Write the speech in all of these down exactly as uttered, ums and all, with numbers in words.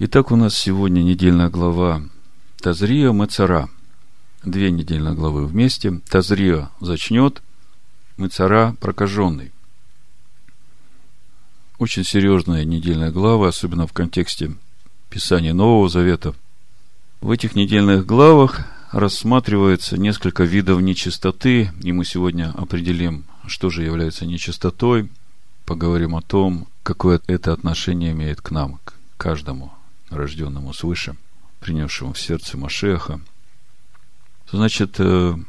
Итак, у нас сегодня недельная глава Тазриа Мецара. Две недельные главы вместе. Тазриа зачнет, Мецара прокаженный. Очень серьезная недельная глава, особенно в контексте Писания Нового Завета. В этих недельных главах рассматривается несколько видов нечистоты, и мы сегодня определим, что же является нечистотой, поговорим о том, какое это отношение имеет к нам, к каждому рожденному свыше, принявшему в сердце Машеха. Значит,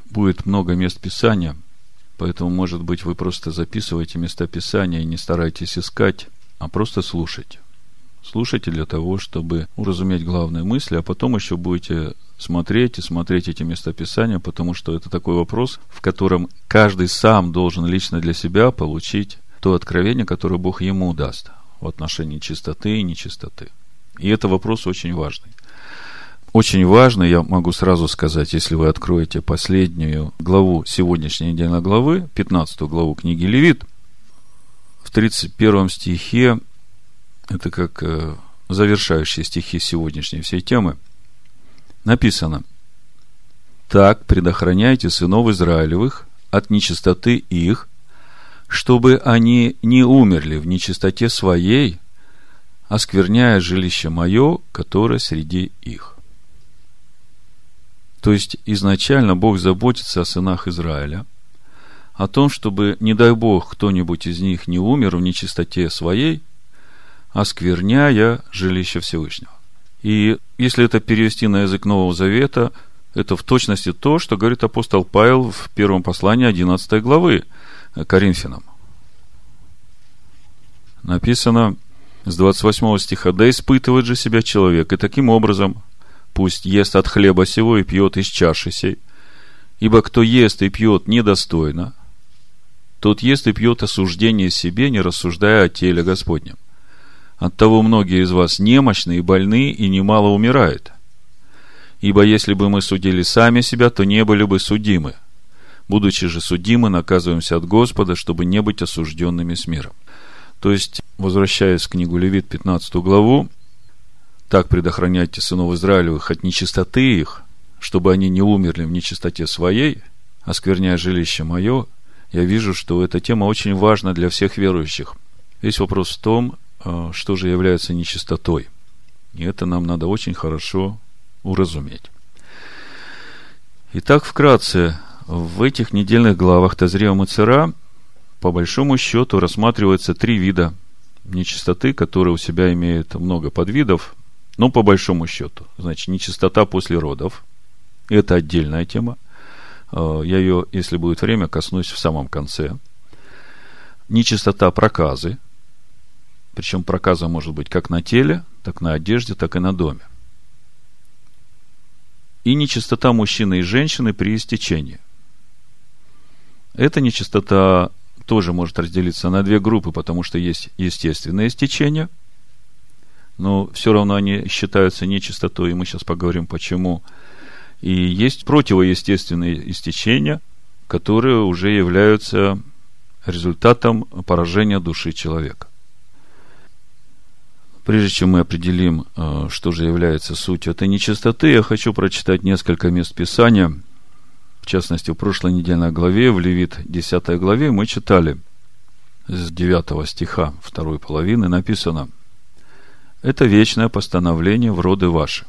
будет много мест Писания, поэтому, может быть, вы просто записываете места Писания и не старайтесь искать, а просто слушайте. Слушайте для того, чтобы уразуметь главные мысли, а потом еще будете смотреть и смотреть эти места Писания, потому что это такой вопрос, в котором каждый сам должен лично для себя получить то откровение, которое Бог ему даст в отношении чистоты и нечистоты. И это вопрос очень важный. Очень важный, я могу сразу сказать, если вы откроете последнюю главу сегодняшней недельной главы, пятнадцатую главу книги Левит, в тридцать первом стихе, это как завершающие стихи сегодняшней всей темы, написано: «Так предохраняйте сынов Израилевых от нечистоты их, чтобы они не умерли в нечистоте своей, оскверняя жилище мое, которое среди их». То есть, изначально Бог заботится о сынах Израиля, о том, чтобы, не дай Бог, кто-нибудь из них не умер в нечистоте своей, оскверняя жилище Всевышнего. И если это перевести на язык Нового Завета, это в точности то, что говорит апостол Павел в первом послании одиннадцатой главы Коринфянам. Написано с двадцать восьмого стиха: «Да испытывает же себя человек, и таким образом пусть ест от хлеба сего и пьет из чаши сей, ибо кто ест и пьет недостойно, тот ест и пьет осуждение себе, не рассуждая о теле Господнем. Оттого многие из вас немощны и больны, и немало умирает. Ибо если бы мы судили сами себя, то не были бы судимы. Будучи же судимы, наказываемся от Господа, чтобы не быть осужденными с миром». То есть, возвращаясь к книгу Левит, пятнадцатую главу, «Так предохраняйте сынов Израилевых от нечистоты их, чтобы они не умерли в нечистоте своей, оскверняя жилище мое», я вижу, что эта тема очень важна для всех верующих. Весь вопрос в том, что же является нечистотой. И это нам надо очень хорошо уразуметь. Итак, вкратце, в этих недельных главах Тазриа Мецара по большому счету рассматриваются три вида нечистоты, которые у себя имеют много подвидов, но по большому счету. Значит, нечистота после родов. Это отдельная тема. Я ее, если будет время, коснусь в самом конце. Нечистота проказы. Причем проказа может быть как на теле, так на одежде, так и на доме. И нечистота мужчины и женщины при истечении. Эта нечистота тоже может разделиться на две группы, потому что есть естественное истечение, но все равно они считаются нечистотой, и мы сейчас поговорим почему. И есть противоестественные истечения, которые уже являются результатом поражения души человека. Прежде чем мы определим, что же является сутью этой нечистоты, я хочу прочитать несколько мест Писания. В частности, в прошлой недельной главе, в Левит десятой главе, мы читали с девятого стиха второй половины, написано: «Это вечное постановление в роды ваши,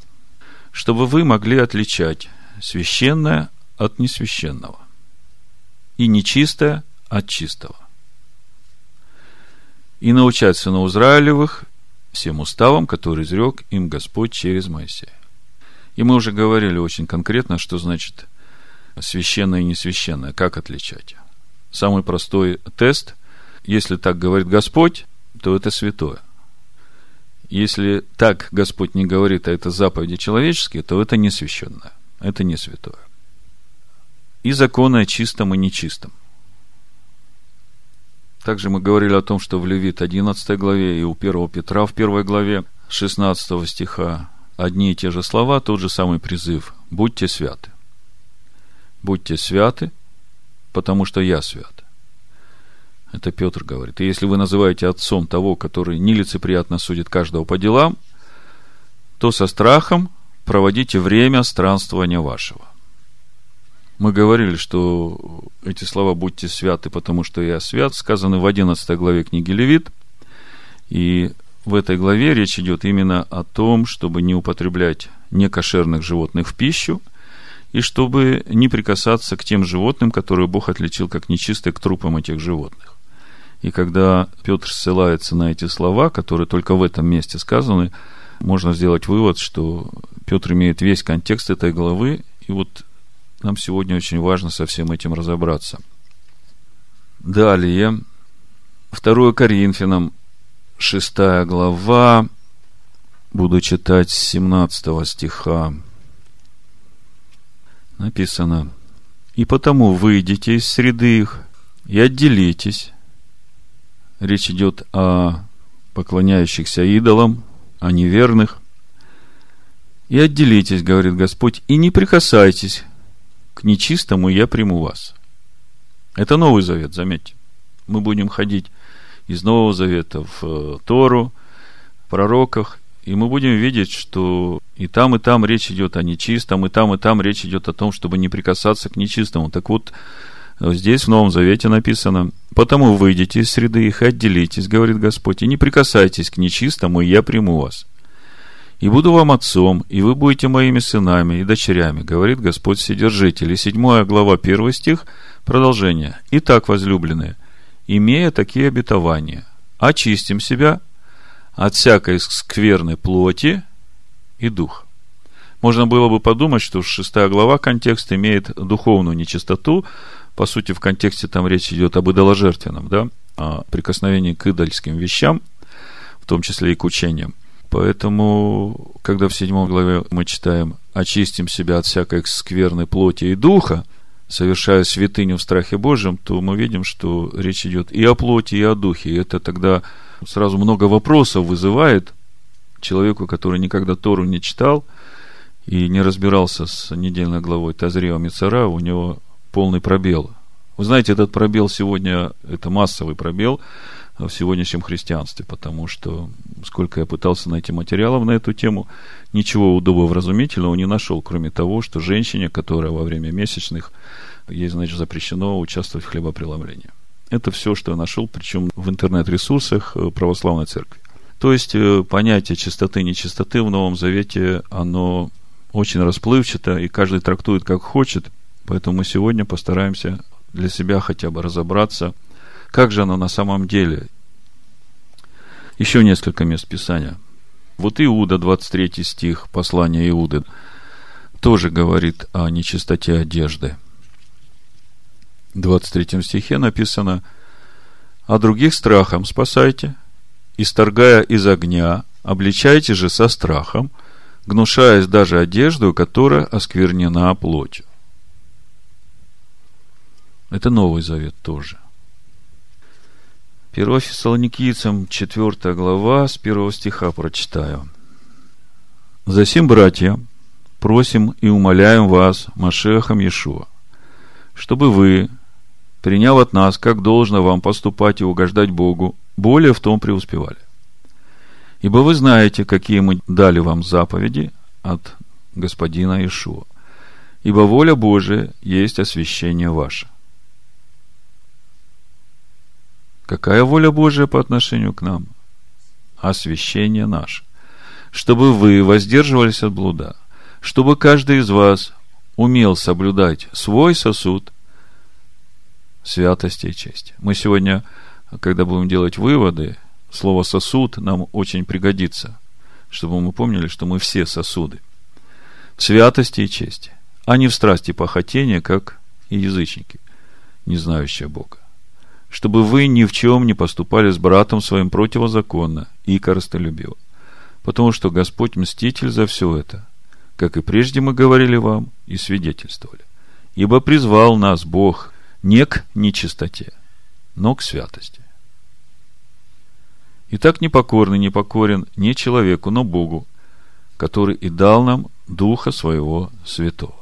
чтобы вы могли отличать священное от несвященного и нечистое от чистого, и научать сынов Израилевых всем уставам, которые изрек им Господь через Моисея». И мы уже говорили очень конкретно, что значит священное и несвященное, как отличать. Самый простой тест: если так говорит Господь, то это святое. Если так Господь не говорит, а это заповеди человеческие, то это не священное, это не святое. И законы о чистом и нечистом. Также мы говорили о том, что в Левит одиннадцатой главе и у первого Петра в первой главе шестнадцатого стиха одни и те же слова, тот же самый призыв: «Будьте святы». «Будьте святы, потому что я свят». Это Петр говорит. И если вы называете отцом того, который нелицеприятно судит каждого по делам, то со страхом проводите время странствования вашего. Мы говорили, что эти слова «будьте святы, потому что я свят» сказаны в одиннадцатой главе книги Левит. И в этой главе речь идет именно о том, чтобы не употреблять некошерных животных в пищу и чтобы не прикасаться к тем животным, которые Бог отличил как нечистые, к трупам этих животных. И когда Петр ссылается на эти слова, которые только в этом месте сказаны, можно сделать вывод, что Петр имеет весь контекст этой главы, и вот нам сегодня очень важно со всем этим разобраться. Далее, второе Коринфянам, шестая глава, буду читать с семнадцатого стиха. Написано: «И потому выйдите из среды их и отделитесь». Речь идет о поклоняющихся идолам, о неверных. «И отделитесь, — говорит Господь, — и не прикасайтесь к нечистому, и я приму вас». Это Новый Завет, заметьте. Мы будем ходить из Нового Завета в Тору, в пророках, и мы будем видеть, что и там, и там речь идет о нечистом, и там, и там речь идет о том, чтобы не прикасаться к нечистому. Так вот, здесь в Новом Завете написано: «Потому выйдите из среды их и отделитесь, — говорит Господь, — и не прикасайтесь к нечистому, и я приму вас. И буду вам отцом, и вы будете моими сынами и дочерями, — говорит Господь Вседержитель». И седьмая глава, первый стих, продолжение. «Итак, возлюбленные, имея такие обетования, очистим себя от всякой скверной плоти и духа». Можно было бы подумать, что шестая глава контекст имеет духовную нечистоту. По сути, в контексте там речь идет об идоложертвенном, да? О прикосновении к идольским вещам, в том числе и к учениям. Поэтому, когда в седьмой главе мы читаем «очистим себя от всякой скверной плоти и духа, совершая святыню в страхе Божьем», то мы видим, что речь идет и о плоти, и о духе. И это тогда сразу много вопросов вызывает человеку, который никогда Тору не читал и не разбирался с недельной главой Тазриа Мицара. У него полный пробел. Вы знаете, этот пробел сегодня, это массовый пробел в сегодняшнем христианстве, потому что сколько я пытался найти материалов на эту тему, ничего удобовразумительного не нашел, кроме того, что женщине, которая во время месячных, ей, значит, запрещено участвовать в хлебопреломлении. Это все, что я нашел, причем в интернет-ресурсах православной церкви. То есть понятие чистоты, нечистоты в Новом Завете, оно очень расплывчато, и каждый трактует как хочет, поэтому мы сегодня постараемся для себя хотя бы разобраться, как же оно на самом деле. Еще несколько мест Писания. Вот Иуда, двадцать третий стих, послание Иуды, тоже говорит о нечистоте одежды. В двадцать третьем стихе написано: «А других страхом спасайте, исторгая из огня, обличайте же со страхом, гнушаясь даже одежду, которая осквернена плотью». Это Новый Завет тоже. первое Фессалоникийцам, четвёртая глава, с первого стиха прочитаю. «Засим, братья, просим и умоляем вас Машиахом Иешуа, чтобы вы, приняв от нас, как должно вам поступать и угождать Богу, более в том преуспевали. Ибо вы знаете, какие мы дали вам заповеди от Господина Иешуа. Ибо воля Божия есть освящение ваше». Какая воля Божия по отношению к нам? Освящение наше. «Чтобы вы воздерживались от блуда, чтобы каждый из вас умел соблюдать свой сосуд святости и чести». Мы сегодня, когда будем делать выводы, слово «сосуд» нам очень пригодится, чтобы мы помнили, что мы все сосуды святости и чести, а не в страсти похотения, как и язычники, не знающие Бога. «Чтобы вы ни в чем не поступали с братом своим противозаконно и корыстолюбиво, потому что Господь мститель за все это, как и прежде мы говорили вам и свидетельствовали. Ибо призвал нас Бог не к нечистоте, но к святости. Итак, непокорный не покорен не человеку, но Богу, который и дал нам Духа Своего Святого».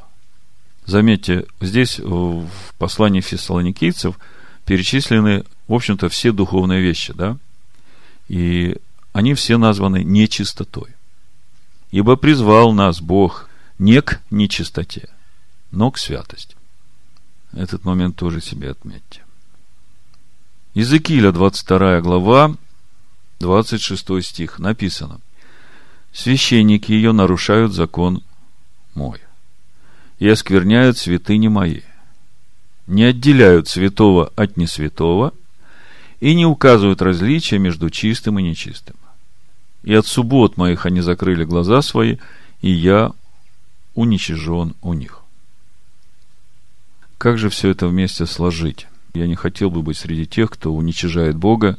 Заметьте, здесь в послании Фессалоникийцев перечислены, в общем-то, все духовные вещи, да? И они все названы нечистотой. Ибо призвал нас Бог не к нечистоте, но к святости. Этот момент тоже себе отметьте. Иезекииля двадцать вторая глава, двадцать шестой стих, написано: «Священники ее нарушают закон мой и оскверняют святыни мои, не отделяют святого от несвятого и не указывают различия между чистым и нечистым. И от суббот моих они закрыли глаза свои, и я уничижен у них». Как же все это вместе сложить? Я не хотел бы быть среди тех, кто уничижает Бога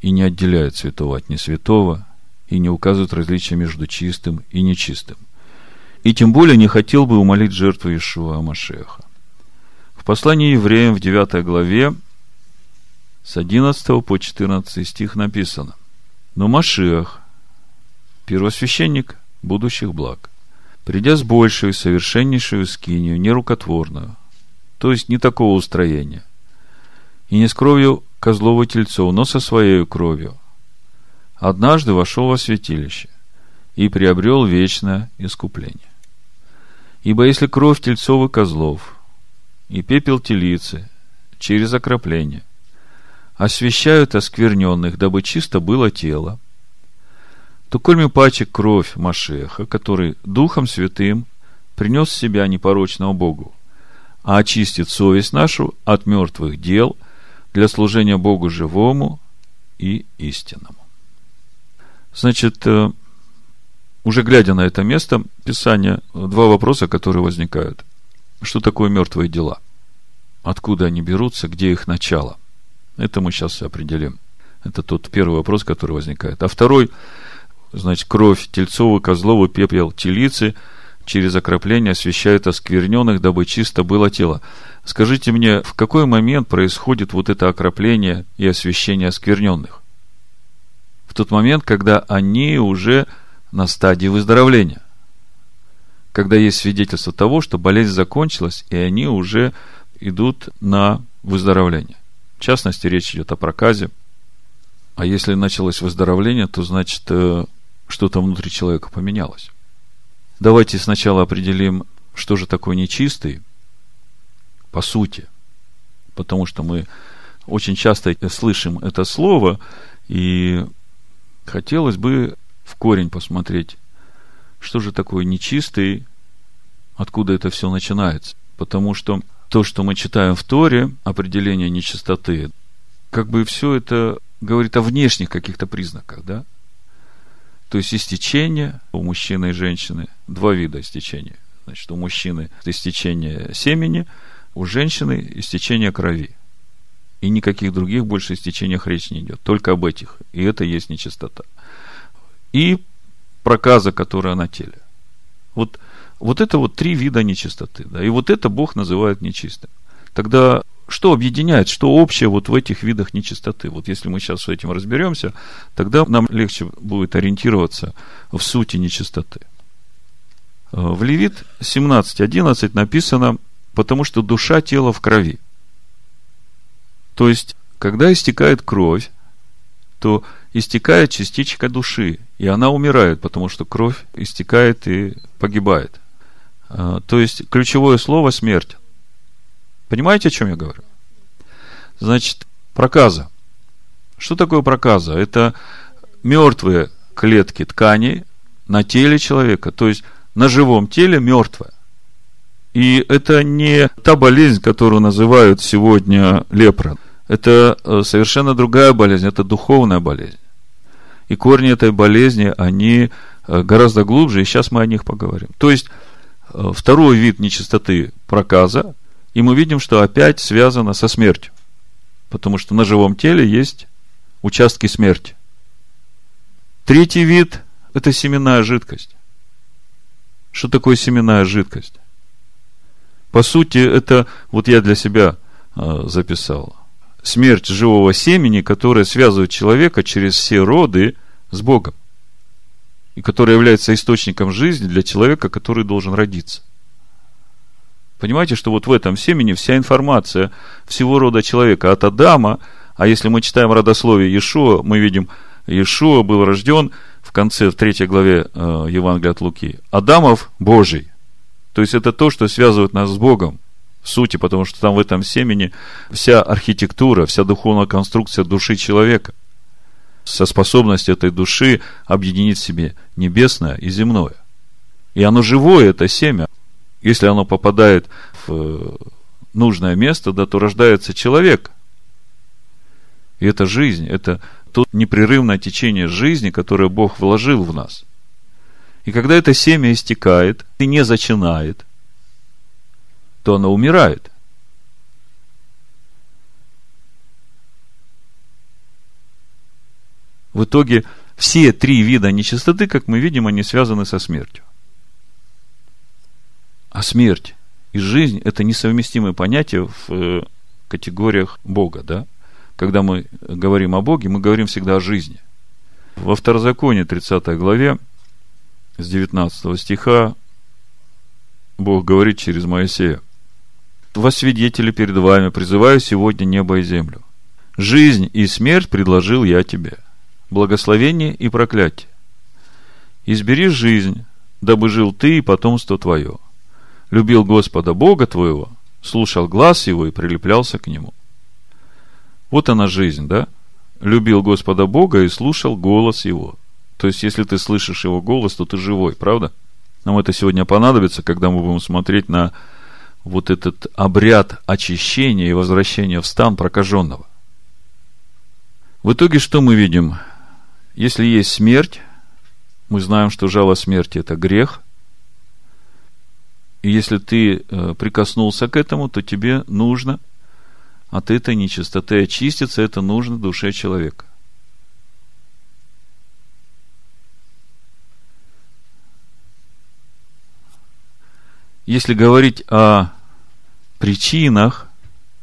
и не отделяет святого от несвятого, и не указывает различия между чистым и нечистым. И тем более не хотел бы умолить жертву Иешуа Машиаха. В послании евреям в девятой главе с одиннадцатого по четырнадцатый стих написано: «Но Машиах, первосвященник будущих благ, придя с большей, совершеннейшую скинию, нерукотворную, то есть не такого устроения, и не с кровью козлов и тельцов, но со своей кровью, однажды вошел во святилище и приобрел вечное искупление. Ибо если кровь тельцов и козлов и пепел телицы через окропление освящают оскверненных, дабы чисто было тело, то кольми паче кровь Машиаха, который Духом Святым принес себя непорочного Богу, а очистит совесть нашу от мертвых дел для служения Богу живому и истинному». Значит, уже глядя на это место Писания, два вопроса, которые возникают. Что такое мертвые дела? Откуда они берутся? Где их начало? Это мы сейчас определим. Это тот первый вопрос, который возникает. А второй, значит, кровь тельцова, козлова, пепел телицы через окропление освящает оскверненных, дабы чисто было тело. Скажите мне, в какой момент происходит вот это окропление и освящение оскверненных? В тот момент, когда они уже на стадии выздоровления, когда есть свидетельство того, что болезнь закончилась, и они уже идут на выздоровление. В частности, речь идет о проказе. А если началось выздоровление, то значит, что-то внутри человека поменялось. Давайте сначала определим, что же такое нечистый по сути. Потому что мы очень часто слышим это слово, и хотелось бы в корень посмотреть, что же такое нечистый, откуда это все начинается. Потому что то, что мы читаем в Торе, определение нечистоты, как бы все это говорит о внешних каких-то признаках, да? То есть истечение у мужчины и женщины, два вида истечения. Значит, у мужчины истечение семени, у женщины истечение крови. И никаких других больше истечениях речь не идет, только об этих. И это есть нечистота. И проказа, которая на теле. Вот Вот это вот три вида нечистоты. Да? И вот это Бог называет нечистым. Тогда что объединяет, что общее вот в этих видах нечистоты? Вот если мы сейчас с этим разберемся, тогда нам легче будет ориентироваться в сути нечистоты. В Левит семнадцать одиннадцать написано: «Потому что душа тела в крови». То есть, когда истекает кровь, то истекает частичка души, и она умирает, потому что кровь истекает и погибает. То есть, ключевое слово — смерть. Понимаете, о чем я говорю? Значит, проказа. Что такое проказа? Это мертвые клетки тканей на теле человека. То есть, на живом теле мертвое. И это не та болезнь, которую называют сегодня лепра. Это совершенно другая болезнь. Это духовная болезнь. И корни этой болезни, они гораздо глубже. И сейчас мы о них поговорим. То есть, второй вид нечистоты — проказа, и мы видим, что опять связано со смертью, потому что на живом теле есть участки смерти. Третий вид — это семенная жидкость. Что такое семенная жидкость? По сути, это, вот я для себя записал, смерть живого семени, которая связывает человека через все роды с Богом, и которая является источником жизни для человека, который должен родиться. Понимаете, что вот в этом семени вся информация всего рода человека, от Адама. А если мы читаем родословие Иешуа, мы видим, Иешуа был рожден в конце, в третьей главе э, Евангелия от Луки. Адамов Божий. То есть это то, что связывает нас с Богом в сути, потому что там в этом семени вся архитектура, вся духовная конструкция души человека со способностью этой души объединить в себе небесное и земное. И оно живое, это семя. Если оно попадает в нужное место, да, то рождается человек. И это жизнь, это то непрерывное течение жизни, которое Бог вложил в нас. И когда это семя истекает и не зачинает, то оно умирает. В итоге все три вида нечистоты, как мы видим, они связаны со смертью. А смерть и жизнь – это несовместимые понятия в категориях Бога, да? Когда мы говорим о Боге, мы говорим всегда о жизни. Во Второзаконии тридцатой главе с девятнадцатого стиха Бог говорит через Моисея: «Во свидетели перед вами призываю сегодня небо и землю. Жизнь и смерть предложил я тебе, благословение и проклятие. Избери жизнь, дабы жил ты и потомство твое. Любил Господа Бога твоего, слушал глас его и прилеплялся к нему». Вот она жизнь, да? Любил Господа Бога и слушал голос его. То есть, если ты слышишь его голос, то ты живой, правда? Нам это сегодня понадобится, когда мы будем смотреть на вот этот обряд очищения и возвращения в стан прокаженного. В итоге, что мы видим? Если есть смерть, мы знаем, что жало смерти – это грех. И если ты прикоснулся к этому, то тебе нужно от этой нечистоты очиститься, это нужно душе человека. Если говорить о причинах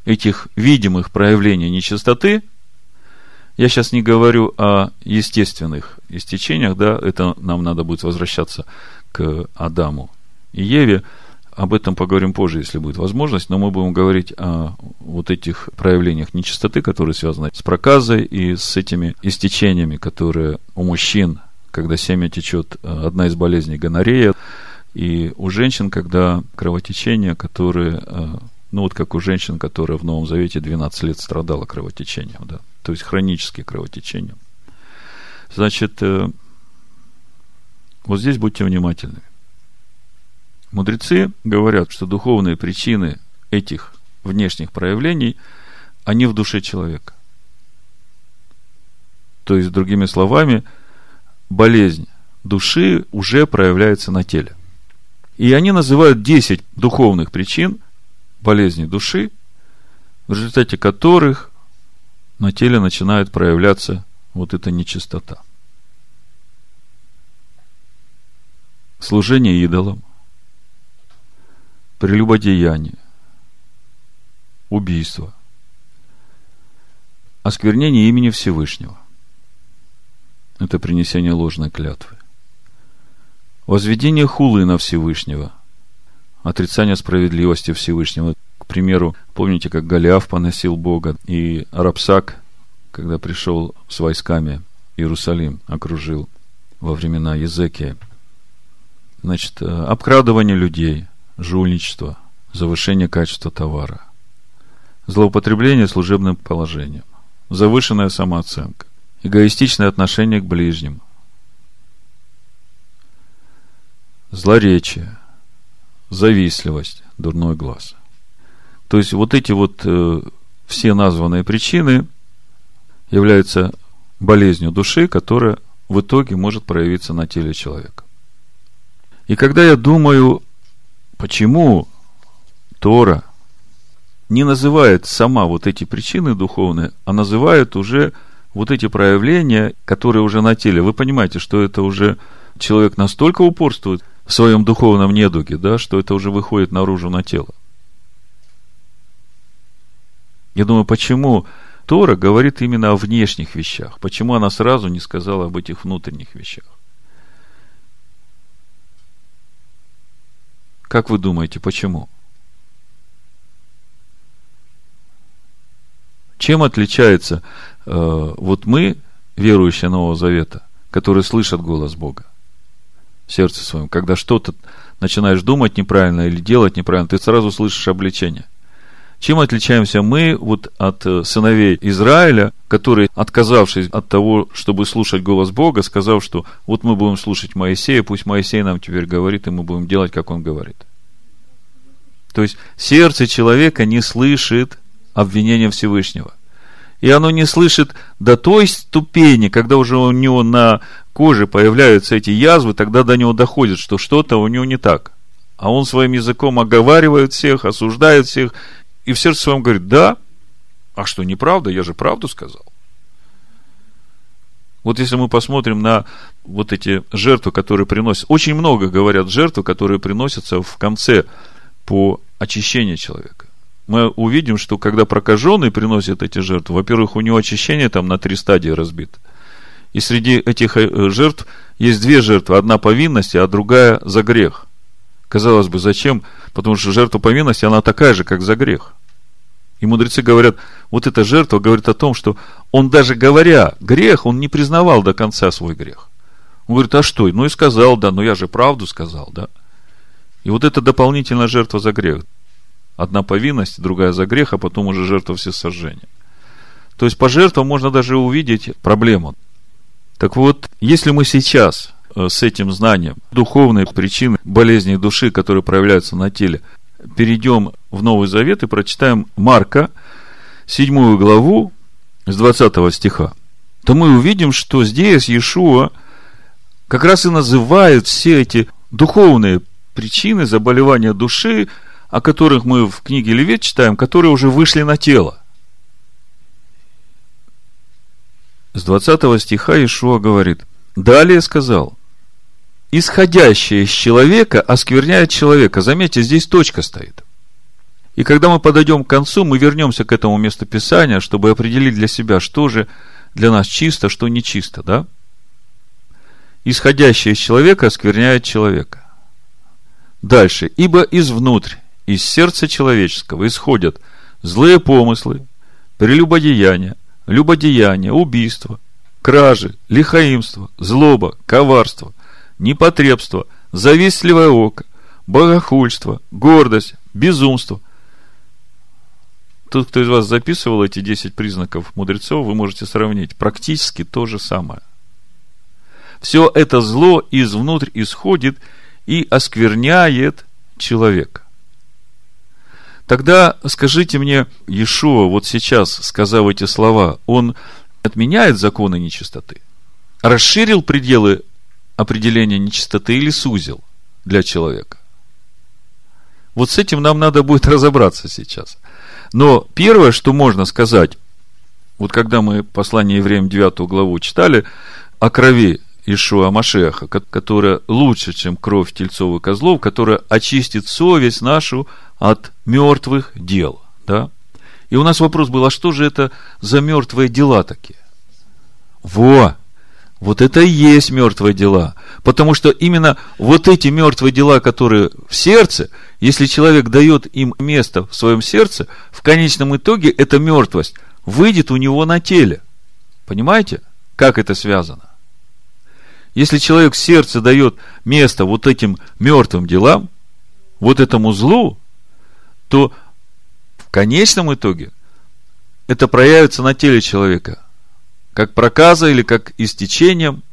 этих видимых проявлений нечистоты, я сейчас не говорю о естественных истечениях, да, это нам надо будет возвращаться к Адаму и Еве, об этом поговорим позже, если будет возможность, но мы будем говорить о вот этих проявлениях нечистоты, которые связаны с проказой и с этими истечениями, которые у мужчин, когда семя течет, одна из болезней гонорея, и у женщин, когда кровотечение, которые, ну вот как у женщин, которая в Новом Завете двенадцать лет страдала кровотечением, да, то есть хронические кровотечения. Значит, вот здесь будьте внимательны. Мудрецы говорят, что духовные причины этих внешних проявлений, они в душе человека. То есть, другими словами, болезнь души уже проявляется на теле. И они называют десять духовных причин болезни души, в результате которых на теле начинает проявляться вот эта нечистота. Служение идолам, прелюбодеяние, убийство, осквернение имени Всевышнего. Это принесение ложной клятвы. Возведение хулы на Всевышнего, отрицание справедливости Всевышнего. К примеру, помните, как Голиаф поносил Бога, и Рабсак, когда пришел с войсками, Иерусалим окружил во времена Езекии. Значит, обкрадывание людей, жульничество, завышение качества товара, злоупотребление служебным положением, завышенная самооценка, эгоистичное отношение к ближним, злоречие, завистливость, дурной глаз. То есть вот эти вот э, все названные причины являются болезнью души, которая в итоге может проявиться на теле человека. И когда я думаю, почему Тора не называет сама вот эти причины духовные, а называет уже вот эти проявления, которые уже на теле. Вы понимаете, что это уже человек настолько упорствует в своем духовном недуге, да, что это уже выходит наружу на тело. Я думаю, почему Тора говорит именно о внешних вещах? Почему она сразу не сказала об этих внутренних вещах? Как вы думаете, почему? Чем отличается э, вот мы, верующие Нового Завета, которые слышат голос Бога в сердце своем. Когда что-то начинаешь думать неправильно или делать неправильно, ты сразу слышишь обличение. Чем отличаемся мы вот от сыновей Израиля, которые, отказавшись от того, чтобы слушать голос Бога, сказав, что вот мы будем слушать Моисея, пусть Моисей нам теперь говорит, и мы будем делать, как он говорит. То есть сердце человека не слышит обвинения Всевышнего. И оно не слышит до той ступени, когда уже у него на коже появляются эти язвы, тогда до него доходит, что что-то у него не так. А он своим языком оговаривает всех, осуждает всех, и в сердце своем говорит: да, а что, неправда? Я же правду сказал. Вот если мы посмотрим на вот эти жертвы, которые приносят, очень много говорят жертвы, которые приносятся в конце по очищению человека. Мы увидим, что когда прокаженный приносит эти жертвы, во-первых, у него очищение там на три стадии разбито. И среди этих жертв есть две жертвы. Одна повинность, а другая за грех. Казалось бы, зачем? Потому что жертва повинности, она такая же, как за грех. И мудрецы говорят, вот эта жертва говорит о том, что он даже говоря грех, он не признавал до конца свой грех. Он говорит, а что? Ну и сказал, да, но я же правду сказал, да. И вот это дополнительная жертва за грех. Одна повинность, другая за грех, а потом уже жертва всесожжения. То есть по жертвам можно даже увидеть проблему. Так вот, если мы сейчас с этим знанием духовной причины болезней души, которые проявляются на теле, перейдем в Новый Завет и прочитаем Марка, седьмую главу, с двадцатого стиха, то мы увидим, что здесь Иешуа как раз и называет все эти духовные причины заболевания души, о которых мы в книге Левит читаем, которые уже вышли на тело. С двадцатого стиха Иешуа говорит: далее сказал: исходящее из человека оскверняет человека. Заметьте, здесь точка стоит. И когда мы подойдем к концу, мы вернемся к этому месту Писания, чтобы определить для себя, что же для нас чисто, что нечисто, да? Исходящее из человека оскверняет человека. Дальше. Ибо извнутрь, из сердца человеческого исходят злые помыслы, прелюбодеяния, любодеяния, убийства, кражи, лихаимство, злоба, коварство, непотребство, завистливое око, богохульство, гордость, безумство. Тот, кто из вас записывал эти десять признаков мудрецов, вы можете сравнить. Практически то же самое. Все это зло извнутрь исходит и оскверняет человека. Тогда скажите мне, Иешуа, вот сейчас, сказав эти слова, он отменяет законы нечистоты? Расширил пределы определения нечистоты или сузил для человека? Вот с этим нам надо будет разобраться сейчас. Но первое, что можно сказать, вот когда мы послание Евреям девятую главу читали о крови Иешуа Машеха, которая лучше, чем кровь тельцов и козлов, которая очистит совесть нашу от мертвых дел, да? И у нас вопрос был, а что же это за мертвые дела такие? Во! Вот это и есть мертвые дела. Потому что именно вот эти мертвые дела, которые в сердце, если человек дает им место в своем сердце, в конечном итоге эта мертвость выйдет у него на теле. Понимаете, как это связано? Если человек в сердце дает место вот этим мертвым делам, вот этому злу, то в конечном итоге это проявится на теле человека, как проказа или как истечением.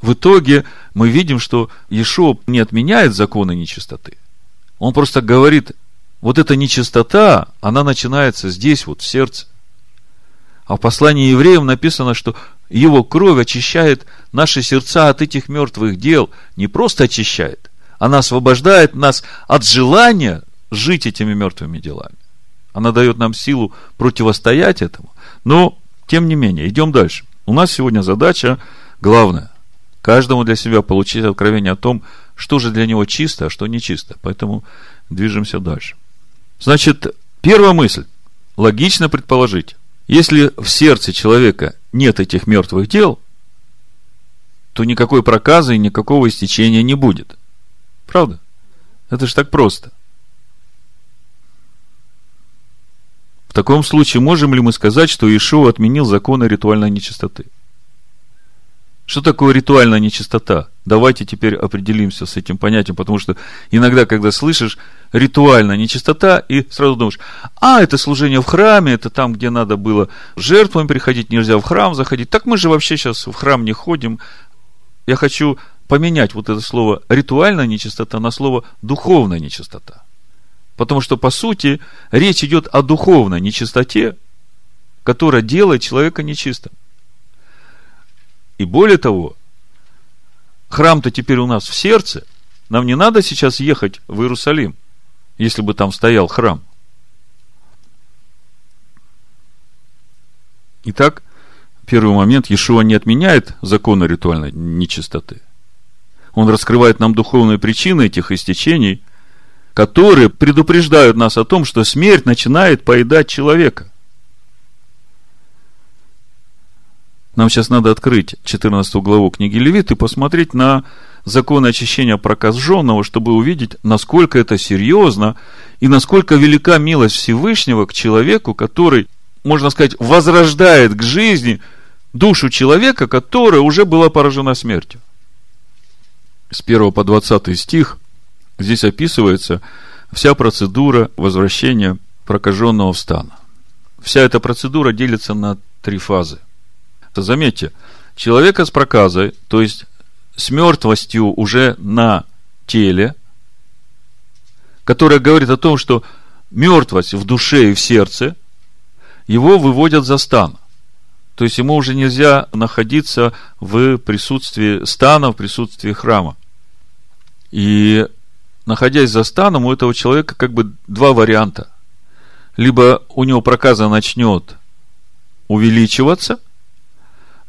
В итоге мы видим, что Иешуа не отменяет законы нечистоты. Он просто говорит, вот эта нечистота, она начинается здесь, вот в сердце. А в послании Евреям написано, что его кровь очищает наши сердца от этих мертвых дел. Не просто очищает, она освобождает нас от желания жить этими мертвыми делами. Она дает нам силу противостоять этому. Но, тем не менее, идем дальше. У нас сегодня задача главная. Каждому для себя получить откровение о том, что же для него чисто, а что нечисто. Поэтому движемся дальше. Значит, первая мысль. Логично предположить, если в сердце человека нет этих мертвых дел, то никакой проказы и никакого истечения не будет. Правда? Это же так просто. В таком случае можем ли мы сказать, что Иешуа отменил законы ритуальной нечистоты? Что такое ритуальная нечистота? Давайте теперь определимся с этим понятием, потому что иногда, когда слышишь ритуальная нечистота, и сразу думаешь, а, это служение в храме, это там, где надо было жертвами приходить, нельзя в храм заходить. Так мы же вообще сейчас в храм не ходим. Я хочу поменять вот это слово ритуальная нечистота на слово духовная нечистота. Потому что, по сути, речь идет о духовной нечистоте, которая делает человека нечистым. И более того, храм-то теперь у нас в сердце. Нам не надо сейчас ехать в Иерусалим, если бы там стоял храм. Итак, первый момент. Иешуа не отменяет законы ритуальной нечистоты. Он раскрывает нам духовные причины этих истечений, которые предупреждают нас о том, что смерть начинает поедать человека. Нам сейчас надо открыть четырнадцатую главу книги Левит и посмотреть на законы очищения прокаженного, чтобы увидеть, насколько это серьезно и насколько велика милость Всевышнего к человеку, который, можно сказать, возрождает к жизни душу человека, которая уже была поражена смертью. С первого по двадцатый стих здесь описывается вся процедура возвращения прокаженного в стан. Вся эта процедура делится на три фазы. Заметьте, человека с проказой, то есть с мертвостью уже на теле, которая говорит о том, что мертвость в душе и в сердце, его выводят за стан. То есть ему уже нельзя находиться в присутствии стана, в присутствии храма. И находясь за станом, у этого человека как бы два варианта. Либо у него проказа начнет увеличиваться,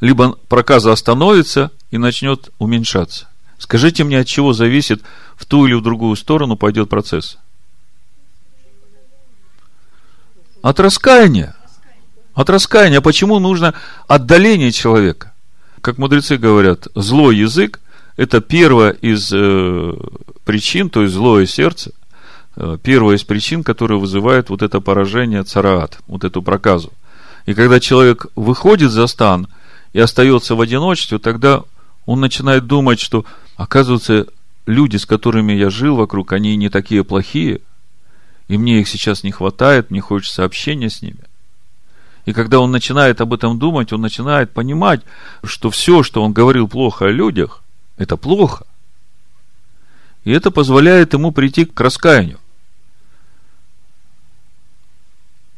либо проказа остановится и начнет уменьшаться. Скажите мне, от чего зависит, в ту или в другую сторону пойдет процесс? От раскаяния. От раскаяния. Почему нужно отдаление человека? Как мудрецы говорят, злой язык – это первая из э, причин, то есть злое сердце, э, первая из причин, которая вызывает вот это поражение цараат, вот эту проказу. И когда человек выходит за стан и остается в одиночестве, тогда он начинает думать, что, оказывается, люди, с которыми я жил вокруг, они не такие плохие, и мне их сейчас не хватает, мне хочется общения с ними. И когда он начинает об этом думать, он начинает понимать, что все, что он говорил плохо о людях, это плохо. И это позволяет ему прийти к раскаянию.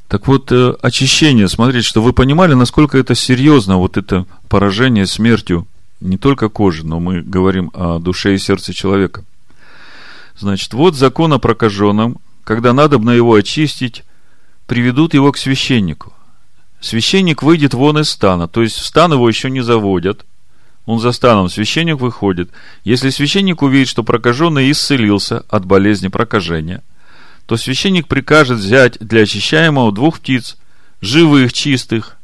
Так вот, очищение, смотрите, что вы понимали, насколько это серьезно, вот это поражение смертью не только кожи, но мы говорим о душе и сердце человека. Значит, вот закон о прокаженном, когда надобно его очистить, приведут его к священнику. Священник выйдет вон из стана, то есть в стан его еще не заводят, он за станом, священник выходит. Если священник увидит, что прокаженный исцелился от болезни прокажения, то священник прикажет взять для очищаемого двух птиц, живых, чистых,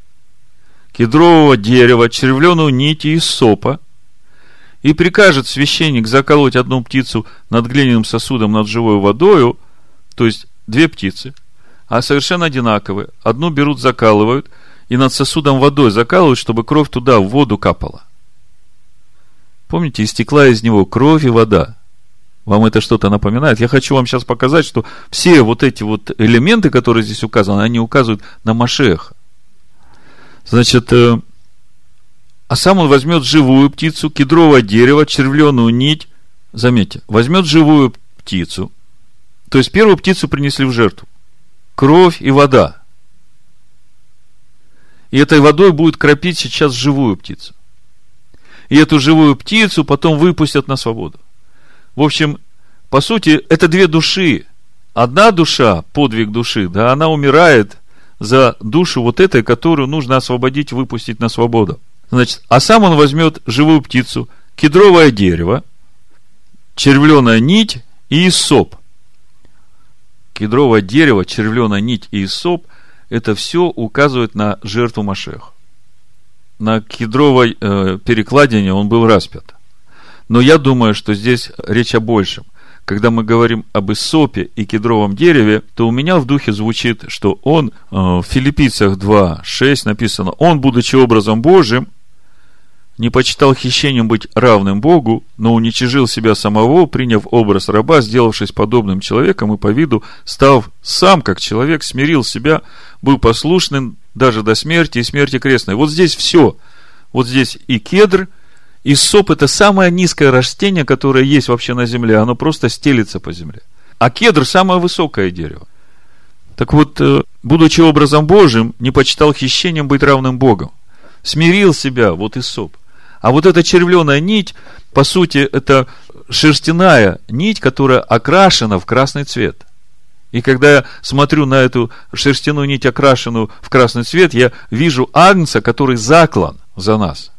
кедрового дерева, червленую нить и сопа, и прикажет священник заколоть одну птицу над глиняным сосудом над живой водою, то есть две птицы, а совершенно одинаковые. Одну берут, закалывают, и над сосудом водой закалывают, чтобы кровь туда, в воду капала. Помните, истекла из него кровь и вода. Вам это что-то напоминает? Я хочу вам сейчас показать, что все вот эти вот элементы, которые здесь указаны, они указывают на Машеха. Значит, э, а сам он возьмет живую птицу, кедровое дерево, червленую нить. Заметьте, возьмет живую птицу. То есть, первую птицу принесли в жертву. Кровь и вода. И этой водой будет кропить сейчас живую птицу. И эту живую птицу потом выпустят на свободу. В общем, по сути, это две души. Одна душа, подвиг души, да, она умирает за душу вот этой, которую нужно освободить, выпустить на свободу. Значит, а сам он возьмет живую птицу, кедровое дерево, червленая нить и исоп. Кедровое дерево, червленая нить и исоп – это все указывает на жертву Машеха. На кедровой э, перекладине он был распят. Но я думаю, что здесь речь о большем. когда мы говорим об эссопе и кедровом дереве, то у меня в духе звучит, что он, в Филиппийцах два шесть написано, он, будучи образом Божьим, не почитал хищением быть равным Богу, но уничижил себя самого, приняв образ раба, сделавшись подобным человеком и по виду, став сам как человек, смирил себя, был послушным даже до смерти и смерти крестной. Вот здесь все. Вот здесь и кедр, и эссоп — это самое низкое растение, которое есть вообще на земле. Оно просто стелится по земле. А кедр — самое высокое дерево. Так вот, будучи образом Божьим, не почитал хищением быть равным Богом. Смирил себя, вот эссоп. А вот эта червленая нить, по сути, это шерстяная нить, которая окрашена в красный цвет. И когда я смотрю на эту шерстяную нить, окрашенную в красный цвет, я вижу Агнца, который заклан за нас,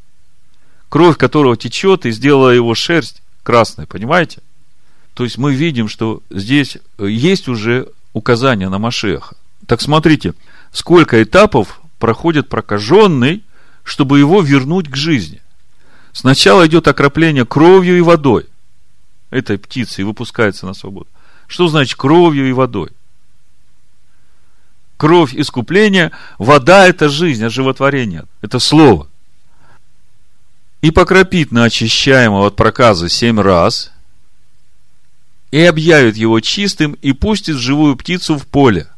кровь которого течет и сделала его шерсть красной, понимаете? То есть мы видим, что здесь есть уже указание на Машиаха. Так смотрите, сколько этапов проходит прокаженный, чтобы его вернуть к жизни. Сначала идет окропление кровью и водой этой птицы и выпускается на свободу. Что значит кровью и водой? Кровь — искупление, вода — это жизнь, оживотворение, это слово. И покропит на очищаемого от проказа семь раз, и объявит его чистым, и пустит живую птицу в поле.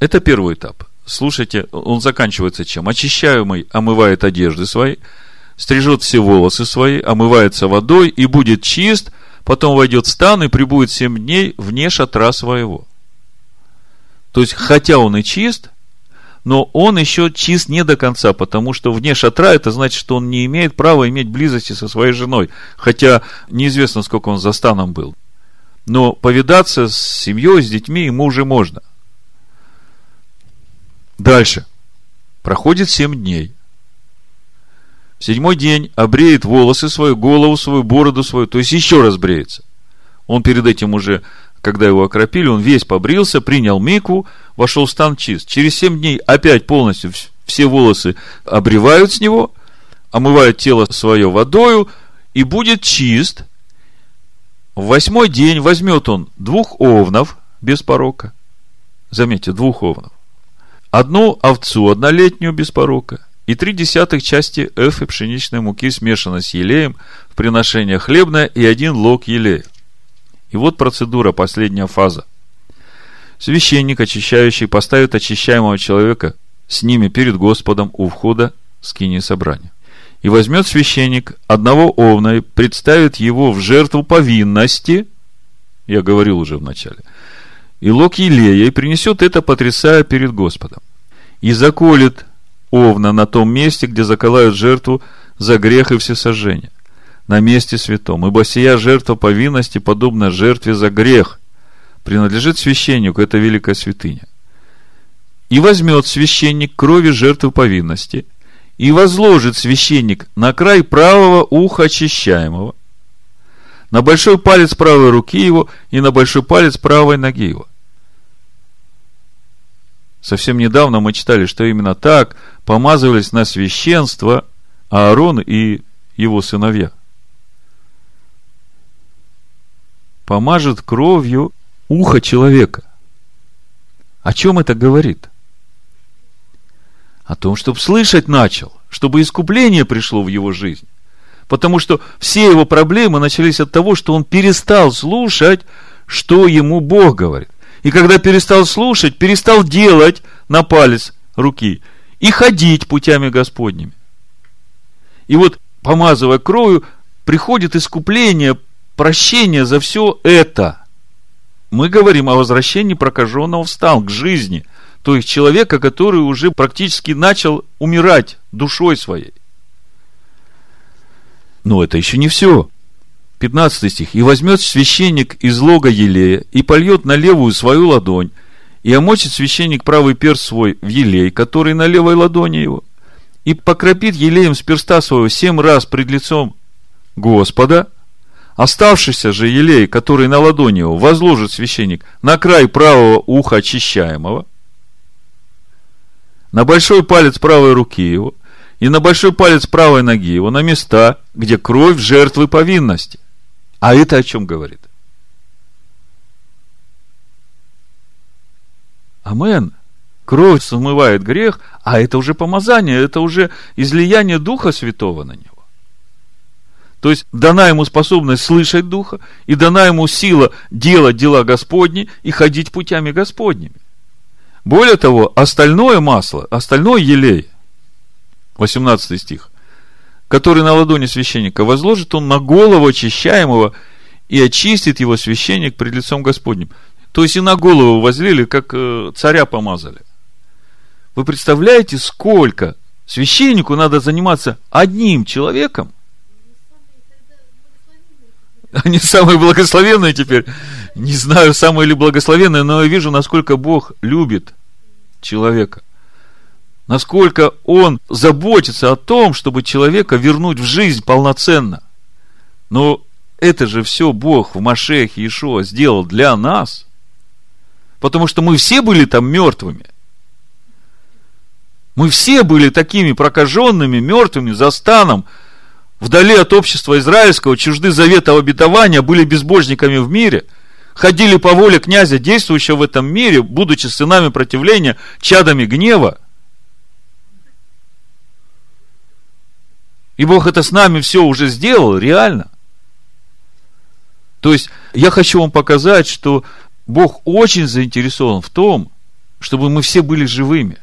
Это первый этап. Слушайте, он заканчивается чем? Очищаемый омывает одежды свои, стрижет все волосы свои, омывается водой и будет чист, потом войдет в стан и пребудет семь дней вне шатра своего. То есть, хотя он и чист, но он еще чист не до конца, потому что вне шатра — это значит, что он не имеет права иметь близости со своей женой, хотя неизвестно, сколько он за станом был. Но повидаться с семьей, с детьми ему уже можно. Дальше. Проходит семь дней. В седьмой день обреет волосы свою, голову свою, бороду свою, то есть еще раз бреется. Он перед этим уже, когда его окропили, он весь побрился, принял микву, вошел в стан чист. Через семь дней опять полностью все волосы обревают с него, омывают тело свое водою и будет чист. В восьмой день возьмет он двух овнов без порока. Заметьте, двух овнов. Одну овцу однолетнюю без порока и три десятых части эфы пшеничной муки, смешанной с елеем, в приношение хлебное, и один лог елея. И вот процедура, последняя фаза. Священник, очищающий, поставит очищаемого человека с ними перед Господом у входа скинии собрания. И возьмет священник одного овна и представит его в жертву повинности, я говорил уже в начале, и лог елея, и принесет это, потрясая перед Господом. И заколет овна на том месте, где заколают жертву за грех и всесожжение, на месте святом. Ибо сия жертва повинности, подобна жертве за грех, принадлежит священнику, это великая святыня. И возьмет священник крови жертвы повинности, и возложит священник на край правого уха очищаемого, на большой палец правой руки его и на большой палец правой ноги его. Совсем недавно мы читали, что именно так помазывались на священство Аарон и его сыновья. Помажет кровью ухо человека. О чем это говорит? О том, чтобы слышать начал, чтобы искупление пришло в его жизнь. Потому что все его проблемы начались от того, что он перестал слушать, что ему Бог говорит. И когда перестал слушать, перестал делать на палец руки и ходить путями Господними. И вот, помазывая кровью, приходит искупление, прощение за все это. Мы говорим о возвращении прокаженного в стан к жизни, то есть человека, который уже практически начал умирать душой своей. Но это еще не все. пятнадцатый стих. И возьмет священник из лога елея и польет на левую свою ладонь, и омочит священник правый перст свой в елей, который на левой ладони его, и покропит елеем с перста своего семь раз пред лицом Господа. Оставшийся же елей, который на ладони его, возложит священник на край правого уха очищаемого, на большой палец правой руки его и на большой палец правой ноги его, на места, где кровь жертвы повинности. А это о чем говорит? Амен. Кровь смывает грех, а это уже помазание, это уже излияние Духа Святого на него. То есть дана ему способность слышать Духа, и дана ему сила делать дела Господни и ходить путями Господними. Более того, остальное масло, остальное елей, восемнадцатый стих, который на ладони священника возложит он на голову очищаемого, и очистит его священник пред лицом Господним. То есть и на голову возлили, как царя помазали. Вы представляете, сколько священнику надо заниматься одним человеком? Они самые благословенные теперь. Не знаю, самые ли благословенные, но я вижу, насколько Бог любит человека. Насколько Он заботится о том, чтобы человека вернуть в жизнь полноценно. Но это же все Бог в Машиахе Иешуа сделал для нас. Потому что мы все были там мертвыми. Мы все были такими прокаженными, мертвыми, за станом, вдали от общества израильского, чужды завета обетования, были безбожниками в мире, ходили по воле князя, действующего в этом мире, будучи сынами противления, чадами гнева. И Бог это с нами все уже сделал, реально. То есть, я хочу вам показать, что Бог очень заинтересован в том, чтобы мы все были живыми.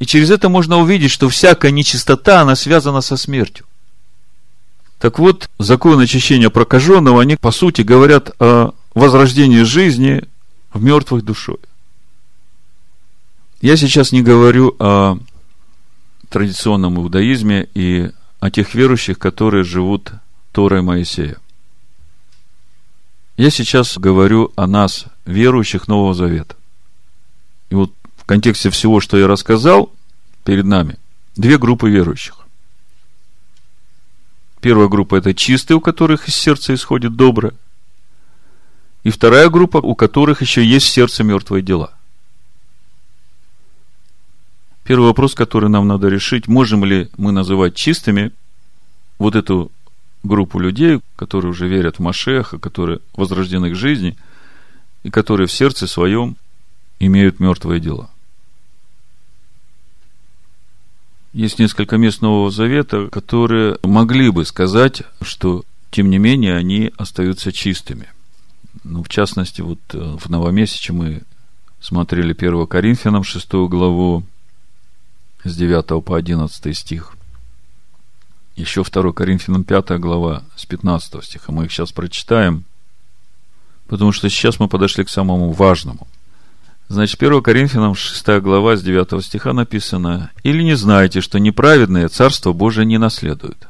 И через это можно увидеть, что всякая нечистота, она связана со смертью. Так вот, законы очищения прокаженного, они, по сути, говорят о возрождении жизни в мертвых душой. Я сейчас не говорю о традиционном иудаизме и о тех верующих, которые живут Торой Моисея. Я сейчас говорю о нас, верующих Нового Завета. И вот в контексте всего, что я рассказал, перед нами две группы верующих. Первая группа – это чистые, у которых из сердца исходит доброе. И вторая группа, у которых еще есть в сердце мертвые дела. Первый вопрос, который нам надо решить, можем ли мы называть чистыми вот эту группу людей, которые уже верят в Машиаха, которые возрождены к жизни и которые в сердце своем имеют мертвые дела. Есть несколько мест Нового Завета, которые могли бы сказать, что, тем не менее, они остаются чистыми. Ну, в частности, вот в Новомесяче мы смотрели первое Коринфянам шестую главу с девятого по одиннадцатый стих. Еще второе Коринфянам пятая глава с пятнадцатого стиха. Мы их сейчас прочитаем, потому что сейчас мы подошли к самому важному. Значит, первое Коринфянам шестая глава с девятого стиха написано: «Или не знаете, что неправедные Царство Божие не наследуют?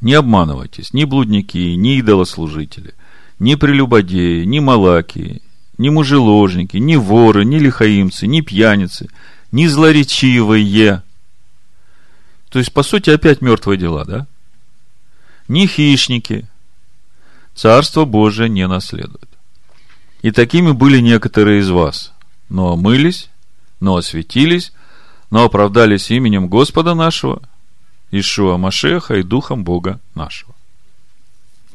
Не обманывайтесь, ни блудники, ни идолослужители, ни прелюбодеи, ни малаки, ни мужеложники, ни воры, ни лихаимцы, ни пьяницы, ни злоречивые». То есть, по сути, опять мертвые дела, да? «Ни хищники Царство Божие не наследуют. И такими были некоторые из вас, но омылись, но осветились, но оправдались именем Господа нашего, Иешуа Машиаха и Духом Бога нашего».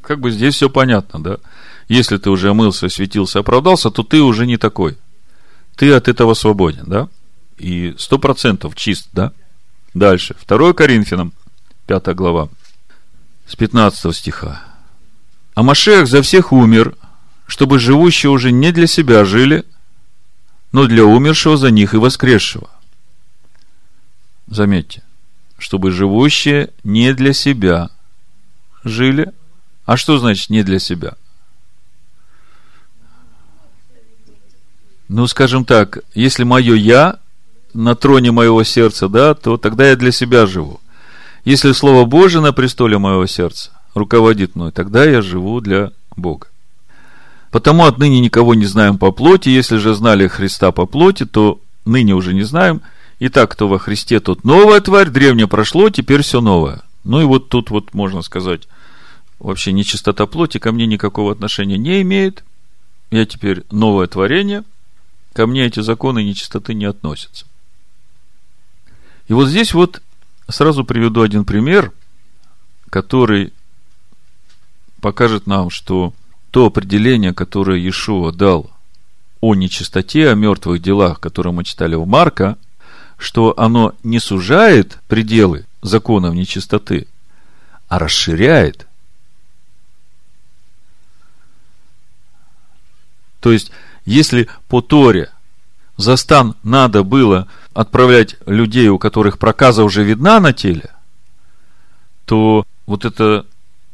Как бы здесь все понятно, да? Если ты уже омылся, осветился, оправдался, то ты уже не такой. Ты от этого свободен, да? И сто процентов чист, да? Дальше. второе Коринфянам, пятая глава, с пятнадцатого стиха. «А Машиах за всех умер, чтобы живущие уже не для себя жили, но для умершего за них и воскресшего». Заметьте, чтобы живущие не для себя жили. А что значит не для себя? Ну, скажем так, если мое «я» на троне моего сердца, да, то тогда я для себя живу. Если Слово Божие на престоле моего сердца руководит мной, тогда я живу для Бога. «Потому отныне никого не знаем по плоти, если же знали Христа по плоти, то ныне уже не знаем. Итак, кто во Христе, тот новая тварь, древнее прошло, теперь все новое». Ну и вот тут вот можно сказать, вообще нечистота плоти ко мне никакого отношения не имеет. Я теперь новое творение, ко мне эти законы нечистоты не относятся. И вот здесь вот сразу приведу один пример, который покажет нам, что то определение, которое Иешуа дал о нечистоте, о мертвых делах, которые мы читали у Марка, что оно не сужает пределы законов нечистоты, а расширяет. То есть, если по Торе за стан надо было отправлять людей, у которых проказа уже видна на теле, то вот эта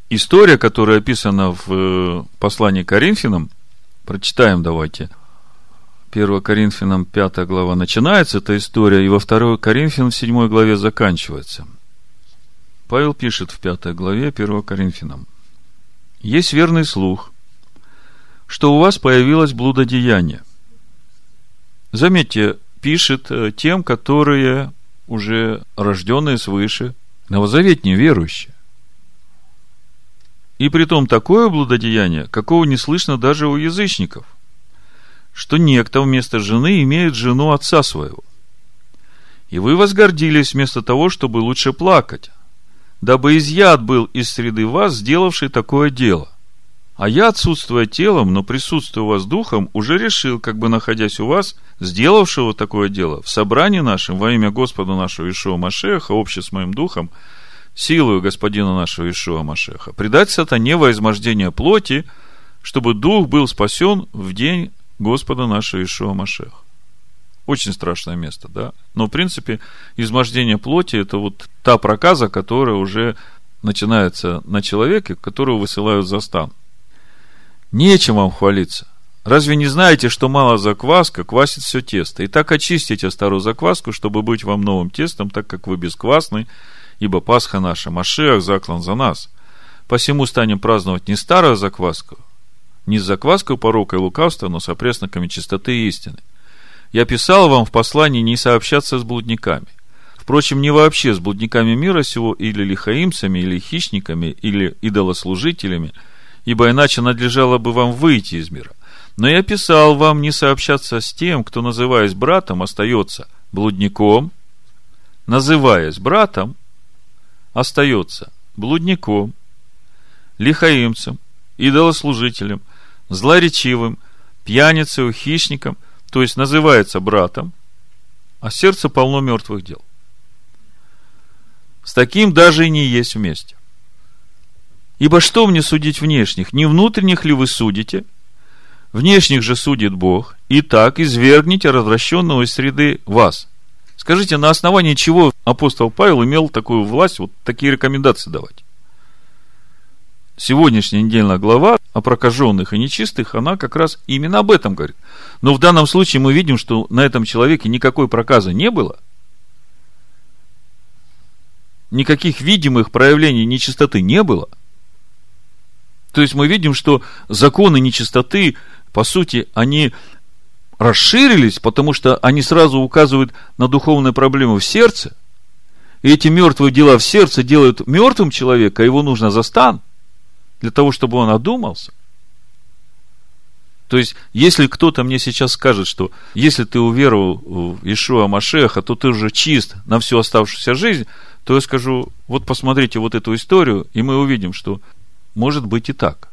история, которая описана в послании к Коринфянам, прочитаем давайте. первое Коринфянам пятая глава начинается эта история, и во второе Коринфянам в седьмой главе заканчивается. Павел пишет в пятой главе первое Коринфянам: «Есть верный слух, что у вас появилось блудодеяние». Заметьте, пишет тем, которые уже рожденные свыше, новозаветние верующие. «И притом такое блудодеяние, какого не слышно даже у язычников, что некто вместо жены имеет жену отца своего. И вы возгордились вместо того, чтобы лучше плакать, дабы изъят был из среды вас, сделавший такое дело. А я, отсутствуя телом, но присутствуя у вас духом, уже решил, как бы находясь у вас, сделавшего такое дело, в собрании нашем, во имя Господа нашего Иешуа Машеха, обще с моим духом, силою Господина нашего Иешуа Машеха, предать сатане во измождение плоти, чтобы дух был спасен в день Господа нашего Иешуа Машеха». Очень страшное место, да? Но, в принципе, измождение плоти – это вот та проказа, которая уже начинается на человеке, которого высылают за стан. Нечем вам хвалиться. Разве не знаете, что мало закваска квасит все тесто? И так очистите старую закваску, чтобы быть вам новым тестом, так как вы бесквасны, ибо Пасха наша, Машиах заклан за нас. Посему станем праздновать не старую закваску, не с закваской порока и лукавства, но с опресноками чистоты и истины. Я писал вам в послании не сообщаться с блудниками. Впрочем, не вообще с блудниками мира сего, или лихаимцами, или хищниками, или идолослужителями, ибо иначе надлежало бы вам выйти из мира. Но я писал вам не сообщаться с тем, кто, называясь братом, остается блудником, называясь братом, остается блудником, лихаимцем, идолослужителем, злоречивым, пьяницей, хищником, то есть называется братом, а сердце полно мертвых дел. С таким даже и не есть вместе. Ибо что мне судить внешних? Не внутренних ли вы судите? Внешних же судит Бог. Итак, извергните развращенного из среды вас. Скажите, на основании чего апостол Павел имел такую власть, вот такие рекомендации давать? Сегодняшняя недельная глава о прокаженных и нечистых, она как раз именно об этом говорит. Но в данном случае мы видим, что на этом человеке никакой проказы не было, никаких видимых проявлений нечистоты не было. То есть мы видим, что законы нечистоты, по сути, они расширились, потому что они сразу указывают на духовные проблемы в сердце. И эти мертвые дела в сердце делают мертвым человека, его нужно за стан, для того, чтобы он одумался. То есть, если кто-то мне сейчас скажет, что если ты уверовал в Иешуа Машеха, то ты уже чист на всю оставшуюся жизнь, то я скажу, вот посмотрите вот эту историю, и мы увидим, что может быть и так.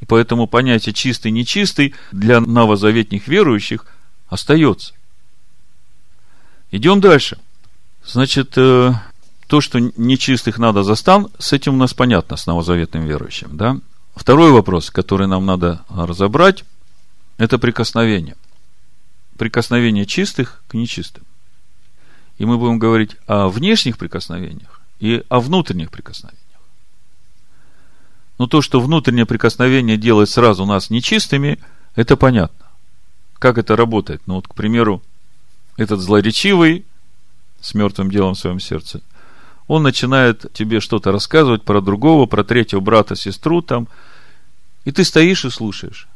И поэтому понятие чистый, нечистый для новозаветних верующих остается. Идем дальше. Значит, то, что нечистых надо за стан, с этим у нас понятно, с новозаветным верующим, да? Второй вопрос, который нам надо разобрать, это прикосновение. Прикосновение чистых к нечистым. И мы будем говорить о внешних прикосновениях и о внутренних прикосновениях. Но то, что внутреннее прикосновение делает сразу нас нечистыми, это понятно. Как это работает? Ну вот, к примеру, этот злоречивый с мертвым делом в своем сердце, он начинает тебе что-то рассказывать про другого, про третьего брата, сестру там, и ты стоишь и слушаешь.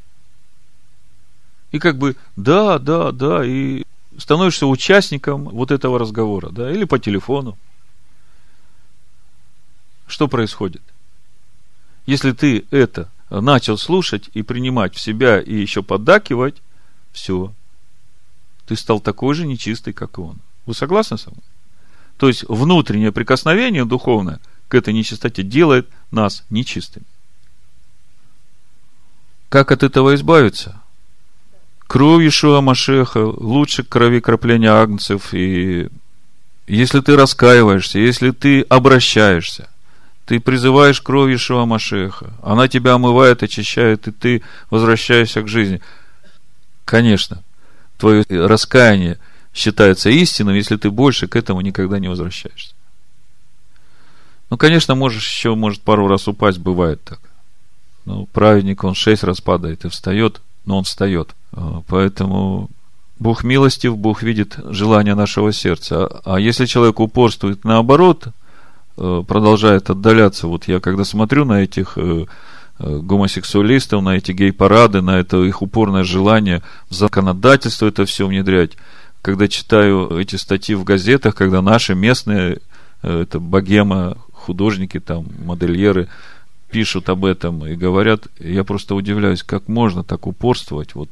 И как бы да, да, да, и становишься участником вот этого разговора, да, или по телефону. Что происходит? Если ты это начал слушать и принимать в себя и еще поддакивать, все. Ты стал такой же нечистый, как и он. Вы согласны со мной? То есть, внутреннее прикосновение духовное к этой нечистоте, делает нас нечистыми. Как от этого избавиться? Кровь Иешуа Машеха лучше крови кропления агнцев. И если ты раскаиваешься, если ты обращаешься, ты призываешь кровь Иешуа Машеха, она тебя омывает, очищает, и ты возвращаешься к жизни. Конечно, твое раскаяние считается истинным, если ты больше к этому никогда не возвращаешься. Ну, конечно, можешь еще, может, пару раз упасть, бывает так. Ну, праведник, он шесть раз падает и встает, но он встает. Поэтому Бог милостив, Бог видит желание нашего сердца. А если человек упорствует наоборот, продолжает отдаляться, вот я когда смотрю на этих гомосексуалистов, на эти гей-парады, на это их упорное желание в законодательство это все внедрять, когда читаю эти статьи в газетах, когда наши местные, это богема, художники, там, модельеры, пишут об этом и говорят, я просто удивляюсь, как можно так упорствовать вот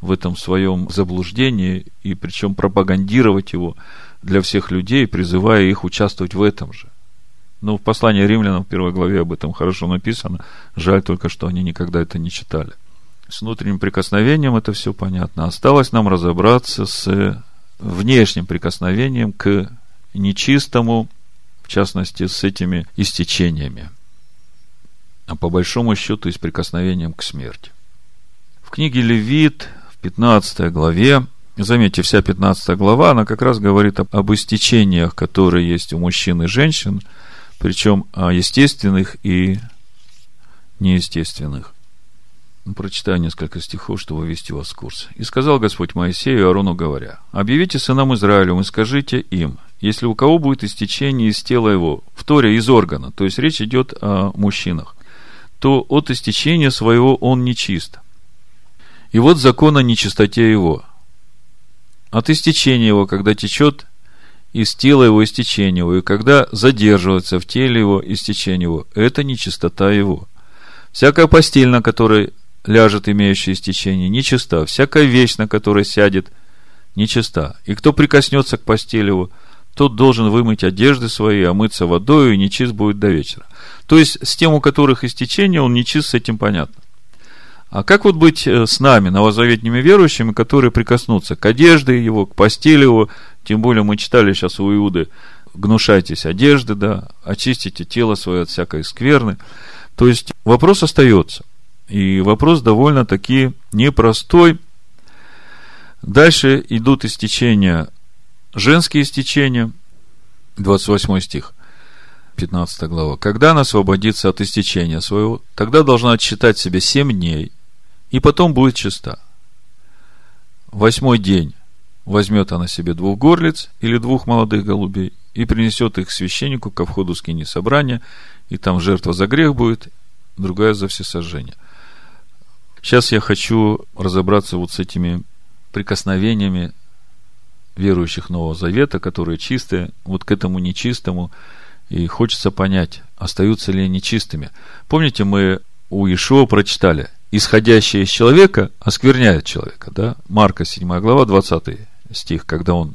в этом своем заблуждении, и причем пропагандировать его для всех людей, призывая их участвовать в этом же. Ну, в послании Римлянам в первой главе об этом хорошо написано. Жаль только, что они никогда это не читали. С внутренним прикосновением это все понятно. Осталось нам разобраться с внешним прикосновением к нечистому, в частности, с этими истечениями. А по большому счету и с прикосновением к смерти. В книге Левит, в пятнадцатой главе, заметьте, вся пятнадцатая глава, она как раз говорит об, об истечениях, которые есть у мужчин и женщин, причем о естественных и неестественных. Прочитаю несколько стихов, чтобы ввести вас в курс. «И сказал Господь Моисею и Аарону, говоря, объявите сынам Израилевым и скажите им, если у кого будет истечение из тела его, в Торе из органа, то есть речь идет о мужчинах, то от истечения своего он нечист. И вот закон о нечистоте его. От истечения его, когда течет из тела его истечение его, и когда задерживается в теле его истечение его, это нечистота его. Всякая постель, на которой ляжет имеющий истечение, нечиста. Всякая вещь, на которой сядет, нечиста. И кто прикоснется к постели его, тот должен вымыть одежды свои, омыться водою, и нечист будет до вечера». То есть, с тем, у которых истечение, он нечист, с этим понятно. А как вот быть с нами, новозаветными верующими, которые прикоснутся к одежде его, к постели его, тем более мы читали сейчас у Иуды, гнушайтесь одежды, да, очистите тело свое от всякой скверны. То есть, вопрос остается. И вопрос довольно-таки непростой. Дальше идут истечения, женские истечения, двадцать восьмой стих, пятнадцатая глава. «Когда она освободится от истечения своего, тогда должна отсчитать себе семь дней, и потом будет чиста. Восьмой день возьмет она себе двух горлиц или двух молодых голубей и принесет их священнику ко входу скини собрания, и там жертва за грех будет, другая за всесожжение». Сейчас я хочу разобраться вот с этими прикосновениями верующих Нового Завета, которые чистые, вот к этому нечистому, и хочется понять, остаются ли они чистыми. Помните, мы у Иешуа прочитали, исходящее из человека оскверняет человека, да? Марка седьмая глава, двадцатый стих, когда он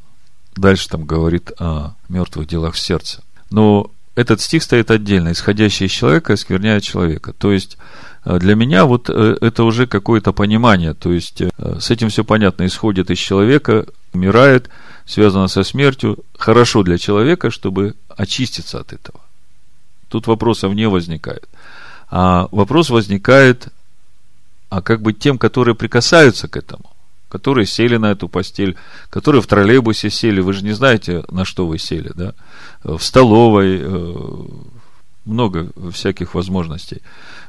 дальше там говорит о мертвых делах в сердце. Но этот стих стоит отдельно, исходящее из человека оскверняет человека. То есть, для меня вот это уже какое-то понимание, то есть, с этим все понятно, исходит из человека, умирает, связано со смертью, хорошо для человека, чтобы очиститься от этого. Тут вопросов не возникает. А вопрос возникает, а как быть тем, которые прикасаются к этому, которые сели на эту постель, которые в троллейбусе сели, вы же не знаете, на что вы сели, да? В столовой, много всяких возможностей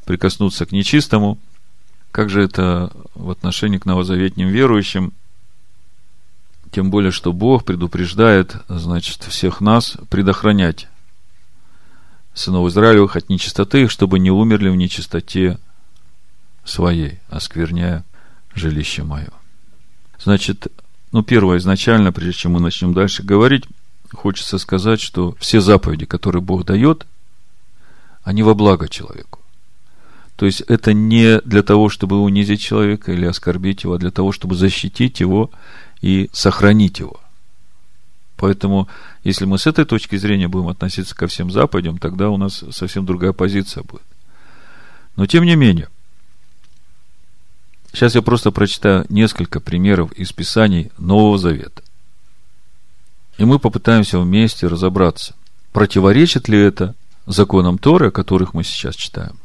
прикоснуться к нечистому. Как же это в отношении к новозаветным верующим? Тем более, что Бог предупреждает, значит, всех нас предохранять сынов Израилевых от нечистоты их, чтобы не умерли в нечистоте своей, оскверняя жилище мое. Значит, ну, первое, изначально, прежде чем мы начнем дальше говорить, хочется сказать, что все заповеди, которые Бог дает, они во благо человеку. То есть, это не для того, чтобы унизить человека или оскорбить его, а для того, чтобы защитить его и сохранить его. Поэтому, если мы с этой точки зрения будем относиться ко всем заповедям, тогда у нас совсем другая позиция будет. Но, тем не менее, сейчас я просто прочитаю несколько примеров из Писаний Нового Завета. И мы попытаемся вместе разобраться, противоречит ли это законам Торы, о которых мы сейчас читаем,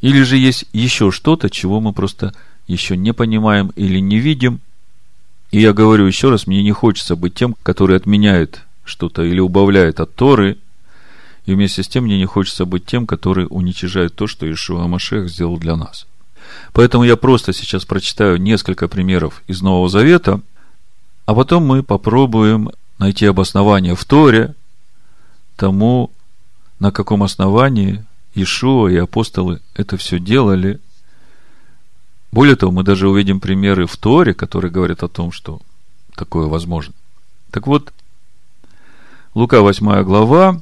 или же есть еще что-то, чего мы просто еще не понимаем или не видим. И я говорю еще раз, мне не хочется быть тем, который отменяет что-то или убавляет от Торы, и вместе с тем мне не хочется быть тем, который уничижает то, что Иешуа Машиах сделал для нас. Поэтому я просто сейчас прочитаю несколько примеров из Нового Завета, а потом мы попробуем найти обоснование в Торе тому, на каком основании Иешуа и апостолы это все делали. Более того, мы даже увидим примеры в Торе, которые говорят о том, что такое возможно. Так вот, Лука восьмая глава,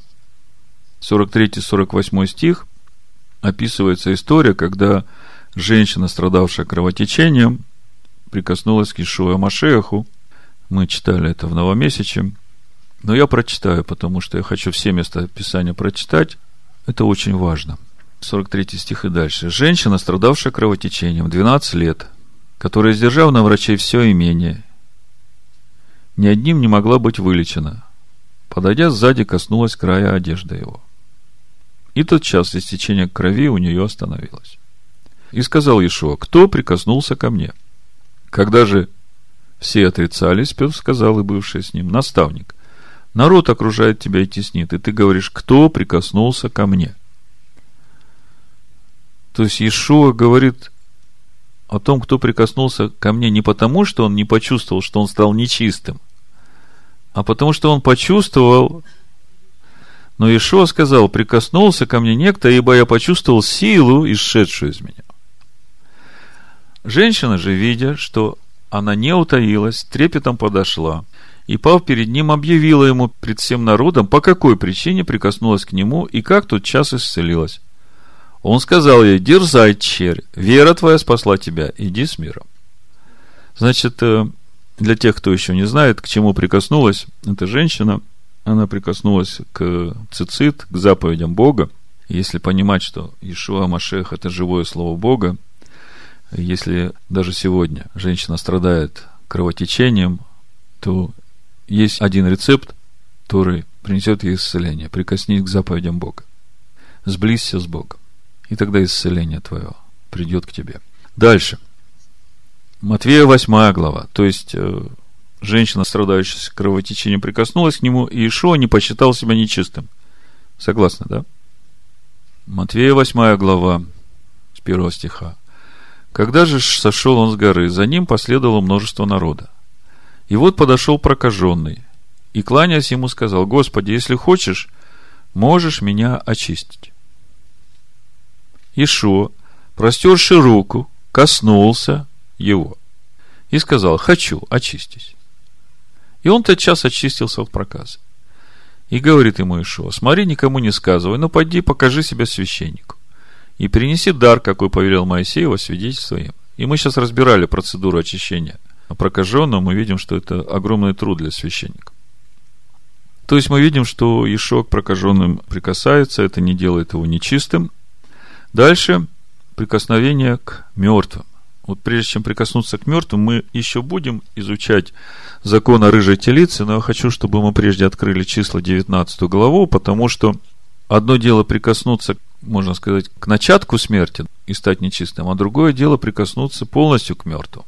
сорок третий сорок восьмой стих, описывается история, когда женщина, страдавшая кровотечением, прикоснулась к Иешуа Машиаху. Мы читали это в Новомесяче, но я прочитаю, потому что я хочу все места Писания прочитать. Это очень важно. сорок третий стих и дальше. «Женщина, страдавшая кровотечением, двенадцать лет, которая, сдержав на врачей все имение, ни одним не могла быть вылечена, подойдя сзади, коснулась края одежды его. И тотчас истечение крови у нее остановилось. И сказал Иешуа: кто прикоснулся ко мне? Когда же все отрицались, Петр сказал и бывший с ним: наставник, народ окружает тебя и теснит, и ты говоришь: кто прикоснулся ко мне?» То есть Иешуа говорит о том, кто прикоснулся ко мне, не потому, что он не почувствовал, что он стал нечистым, а потому, что он почувствовал. Но Иешуа сказал: прикоснулся ко мне некто, ибо я почувствовал силу, исшедшую из меня. Женщина же, видя, что она не утаилась, трепетом подошла и, пав перед ним, объявила ему пред всем народом, по какой причине прикоснулась к нему и как тотчас исцелилась. Он сказал ей: дерзай, черь, вера твоя спасла тебя, иди с миром. Значит, для тех, кто еще не знает, к чему прикоснулась эта женщина, она прикоснулась к цицит, к заповедям Бога. Если понимать, что Иешуа Машиах – это живое слово Бога, если даже сегодня женщина страдает кровотечением, то есть один рецепт, который принесет ей исцеление. Прикоснись к заповедям Бога. Сблизься с Богом. И тогда исцеление твое придет к тебе. Дальше. Матфея восьмая глава. То есть, женщина, страдающая кровотечением, прикоснулась к нему, и Иешуа не посчитал себя нечистым. Согласны, да? Матфея восьмая глава, с первого стиха. «Когда же сошел он с горы, за ним последовало множество народа. И вот подошел прокаженный, и, кланяясь ему, сказал: Господи, если хочешь, можешь меня очистить. Иешуа, простерши руку, коснулся его и сказал: хочу, очистись. И он тотчас очистился от проказа. И говорит ему Иешуа: смотри, никому не сказывай, но пойди, покажи себя священнику и принеси дар, какой повелел Моисей во свидетельство им». И мы сейчас разбирали процедуру очищения прокаженного, мы видим, что это огромный труд для священника. То есть мы видим, что Иешуа к прокаженным прикасается, это не делает его нечистым. Дальше прикосновение к мертвым. Вот прежде чем прикоснуться к мертвым, мы еще будем изучать закон о рыжей телице, но я хочу, чтобы мы прежде открыли числа девятнадцатую главу, потому что одно дело прикоснуться, можно сказать, к начатку смерти и стать нечистым, а другое дело прикоснуться полностью к мертвому.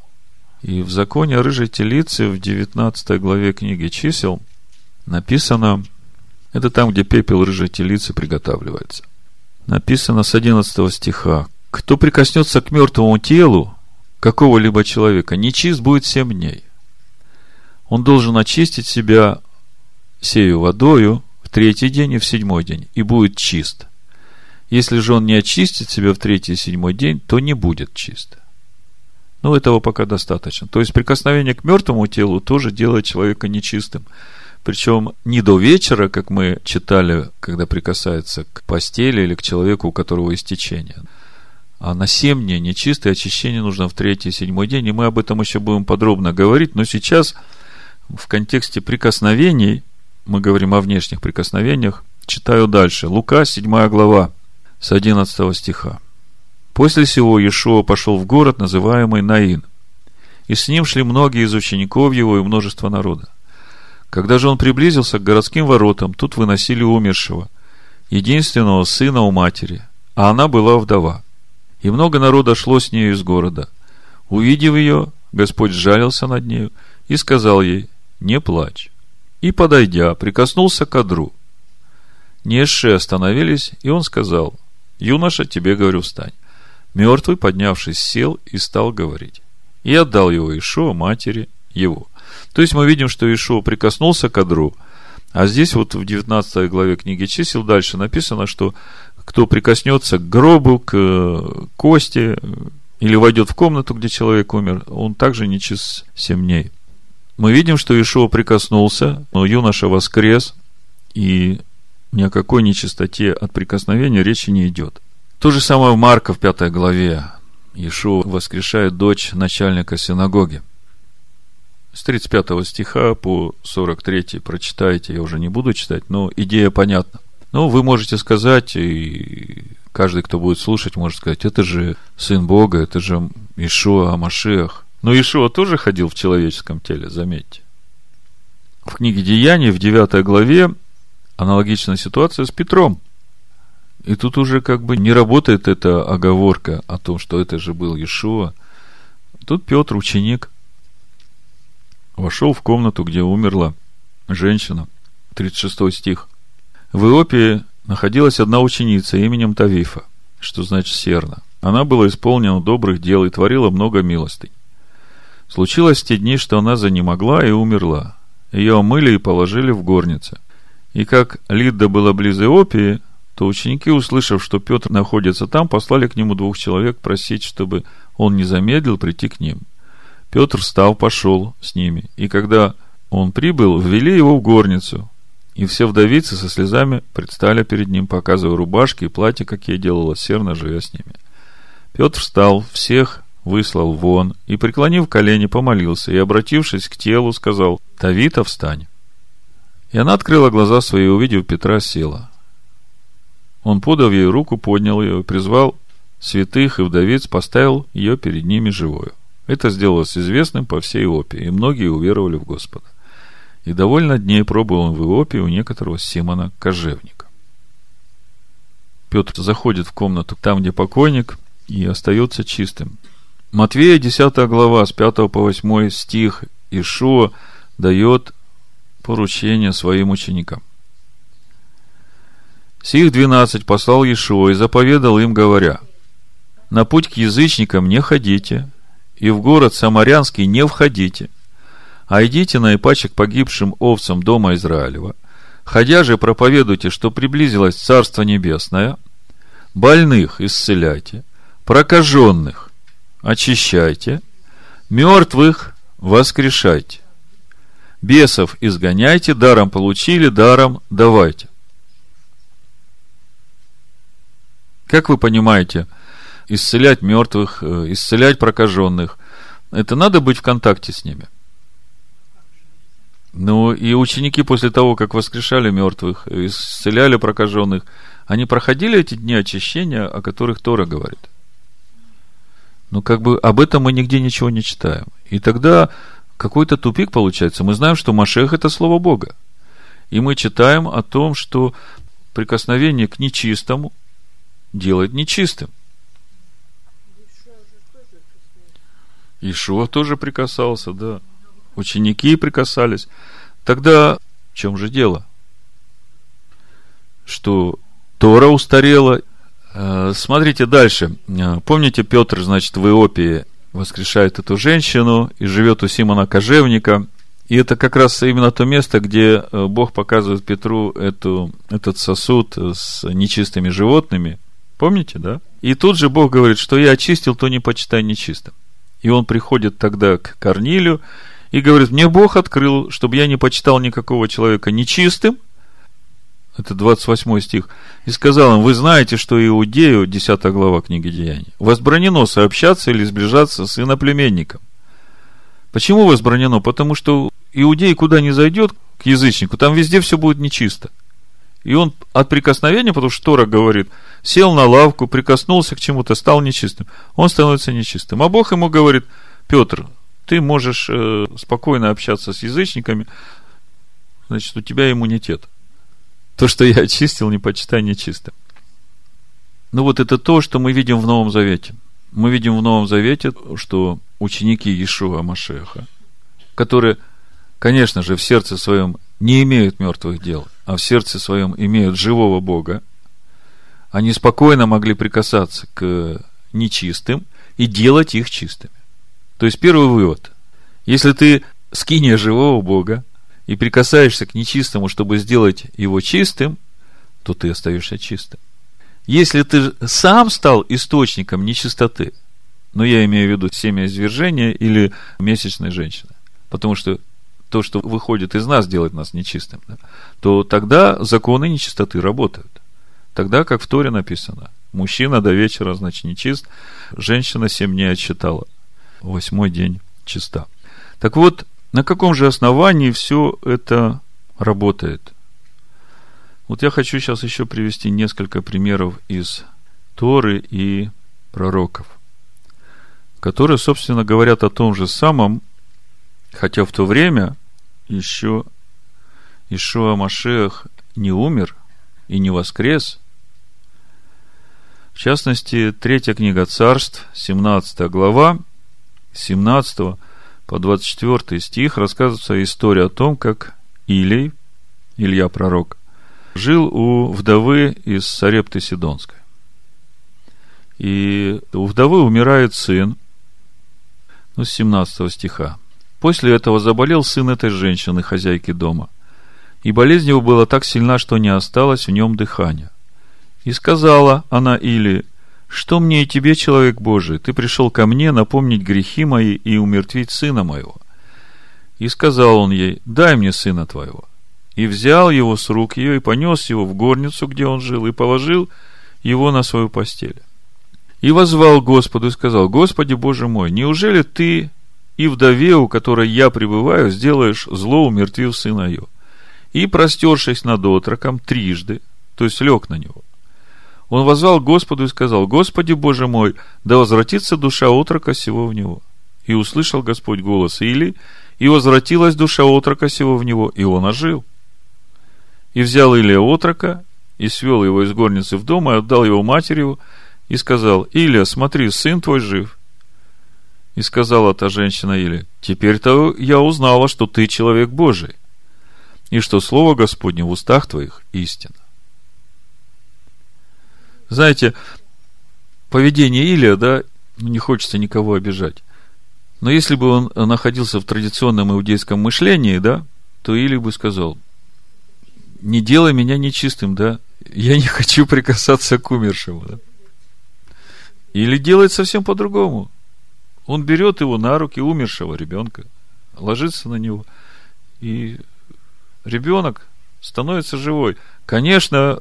И в законе о рыжей телице в девятнадцатой главе книги чисел написано, это там, где пепел рыжей телицы приготавливается. Написано с одиннадцатого стиха: кто прикоснется к мертвому телу какого-либо человека, нечист будет семь дней. Он должен очистить себя сею водою в третий день и в седьмой день, и будет чист. Если же он не очистит себя в третий и седьмой день, то не будет чист. Но этого пока достаточно. То есть прикосновение к мертвому телу тоже делает человека нечистым. Причем не до вечера, как мы читали, когда прикасается к постели или к человеку, у которого истечение. А на семь дней нечистое очищение нужно в третий и седьмой день. И мы об этом еще будем подробно говорить. Но сейчас в контексте прикосновений, мы говорим о внешних прикосновениях, читаю дальше. Лука, седьмая глава, с одиннадцатого стиха. «После сего Иешуа пошел в город, называемый Наин, и с ним шли многие из учеников его и множество народа. Когда же он приблизился к городским воротам, тут выносили умершего, единственного сына у матери, а она была вдова. И много народа шло с нею из города. Увидев ее, Господь сжалился над нею и сказал ей: не плачь. И, подойдя, прикоснулся к одру. Несшие остановились, и он сказал: юноша, тебе говорю, встань. Мертвый, поднявшись, сел и стал говорить. И отдал его Иешуа матери его». То есть мы видим, что Иешуа прикоснулся к одру. А здесь вот в девятнадцатой главе книги чисел дальше написано, что кто прикоснется к гробу, к кости или войдет в комнату, где человек умер, он также нечист семь дней. Мы видим, что Иешуа прикоснулся, но юноша воскрес, и ни о какой нечистоте от прикосновения речи не идет. То же самое в Марка в пятой главе. Иешуа воскрешает дочь начальника синагоги. С тридцать пятого стиха по сорок третий прочитайте, я уже не буду читать, но идея понятна. Но вы можете сказать, и каждый, кто будет слушать, может сказать: это же Сын Бога, это же Иешуа Машиах. Но Иешуа тоже ходил в человеческом теле, заметьте. В книге Деяний, в девятой главе, аналогичная ситуация с Петром. И тут уже как бы не работает эта оговорка о том, что это же был Иешуа. Тут Петр, ученик, вошел в комнату, где умерла женщина. тридцать шестой стих. В Иопии находилась одна ученица именем Тавифа, что значит серна. Она была исполнена добрых дел и творила много милостынь. Случилось в те дни, что она занемогла и умерла. Ее омыли и положили в горнице. И как Лидда была близ Иопии, то ученики, услышав, что Петр находится там, послали к нему двух человек просить, чтобы он не замедлил прийти к ним. Петр встал, пошел с ними, и когда он прибыл, ввели его в горницу, и все вдовицы со слезами предстали перед ним, показывая рубашки и платья, какие делала серна, живя с ними. Петр встал, всех выслал вон, и, преклонив колени, помолился, и, обратившись к телу, сказал: «Тавита, встань». И она открыла глаза свои, увидев Петра, села. Он, подав ей руку, поднял ее, призвал святых и вдовиц, поставил ее перед ними живою. Это сделалось известным по всей Иопии, и многие уверовали в Господа. И довольно дней пробыл он в Иопии у некоторого Симона кожевника. Петр заходит в комнату, там, где покойник, и остается чистым. Матвея, десятая глава, с пятого по восьмой стих. Иешуа дает поручение своим ученикам. «Сих двенадцать послал Иешуа и заповедал им, говоря: на путь к язычникам не ходите, и в город Самарянский не входите, а идите наипаче к погибшим овцам дома Израилева. Ходя же, проповедуйте, что приблизилось Царство Небесное. Больных исцеляйте, прокаженных очищайте, мертвых воскрешайте, бесов изгоняйте, даром получили, даром давайте». Как вы понимаете, исцелять мертвых, исцелять прокаженных — это надо быть в контакте с ними. Ну и ученики после того, как воскрешали мертвых, исцеляли прокаженных, они проходили эти дни очищения, о которых Тора говорит. Ну как бы об этом мы нигде ничего не читаем. И тогда какой-то тупик получается. Мы знаем, что Машех — это слово Бога. И мы читаем о том, что прикосновение к нечистому делает нечистым. Иешуа тоже прикасался, да. Ученики прикасались. Тогда в чем же дело? Что Тора устарела. Смотрите дальше. Помните, Петр, значит, в Иопии воскрешает эту женщину и живет у Симона кожевника. И это как раз именно то место, где Бог показывает Петру эту, этот сосуд с нечистыми животными. Помните, да? И тут же Бог говорит, что я очистил, то не почитай нечистым. И он приходит тогда к Корнилию и говорит: мне Бог открыл, чтобы я не почитал никакого человека нечистым. Это двадцать восьмой стих. И сказал им: вы знаете, что Иудею, десятая глава книги Деяний, возбранено сообщаться или сближаться с иноплеменником, Почему возбранено? Потому что иудей куда ни зайдет, к язычнику, там везде все будет нечисто. И он от прикосновения, потому что Тора говорит, сел на лавку, прикоснулся к чему-то, стал нечистым. Он становится нечистым. А Бог ему говорит: Петр, ты можешь спокойно общаться с язычниками, значит, у тебя иммунитет. То, что я очистил, не почитай нечистым. Ну вот это то, что мы видим в Новом Завете. Мы видим в Новом Завете, что ученики Иешуа Машеха, которые, конечно же, в сердце своем не имеют мертвых дел, а в сердце своем имеют живого Бога, они спокойно могли прикасаться к нечистым и делать их чистыми. То есть первый вывод: если ты скиния живого Бога и прикасаешься к нечистому, чтобы сделать его чистым, то ты остаешься чистым. Если ты сам стал источником нечистоты, но я имею в виду семяизвержение или месячная женщина, потому что то, что выходит из нас, делает нас нечистым, да, то тогда законы нечистоты работают. Тогда, как в Торе написано, мужчина до вечера, значит, нечист, женщина семь дней отсчитала, восьмой день чиста. Так вот, на каком же основании все это работает? Вот я хочу сейчас еще привести несколько примеров из Торы и пророков, которые, собственно, говорят о том же самом, хотя в то время еще Иешуа Машиах не умер и не воскрес. В частности, третья книга Царств, семнадцатая глава, семнадцатого по двадцать четвёртый стих, рассказывается история о том, как Илий, Илья пророк, жил у вдовы из Сарепты Сидонской. И у вдовы умирает сын, ну, с семнадцатого стиха. После этого заболел сын этой женщины, хозяйки дома, и болезнь его была так сильна, что не осталось в нем дыхания. И сказала она Илии: что мне и тебе, человек Божий? Ты пришел ко мне напомнить грехи мои и умертвить сына моего. И сказал он ей: дай мне сына твоего. И взял его с рук ее и понес его в горницу, где он жил, и положил его на свою постель. И воззвал Господу и сказал: Господи Боже мой, неужели ты и вдове, у которой я пребываю, сделаешь зло, умертвив сына ее? И, простершись над отроком трижды, то есть лег на него, он воззвал Господу и сказал: Господи Боже мой, да возвратится душа отрока сего в него. И услышал Господь голос Илии, и возвратилась душа отрока сего в него, и он ожил. И взял Илия отрока, и свел его из горницы в дом, и отдал его матери, и сказал: Илия, смотри, сын твой жив. И сказала та женщина Илии: теперь-то я узнала, что ты человек Божий, и что слово Господне в устах твоих истина. Знаете, поведение Илия, да, не хочется никого обижать, но если бы он находился в традиционном иудейском мышлении, да, то Илия бы сказал: не делай меня нечистым, да, я не хочу прикасаться к умершему, да. Или делает совсем по-другому. Он берет его на руки, умершего ребенка, ложится на него, и ребенок становится живой. Конечно,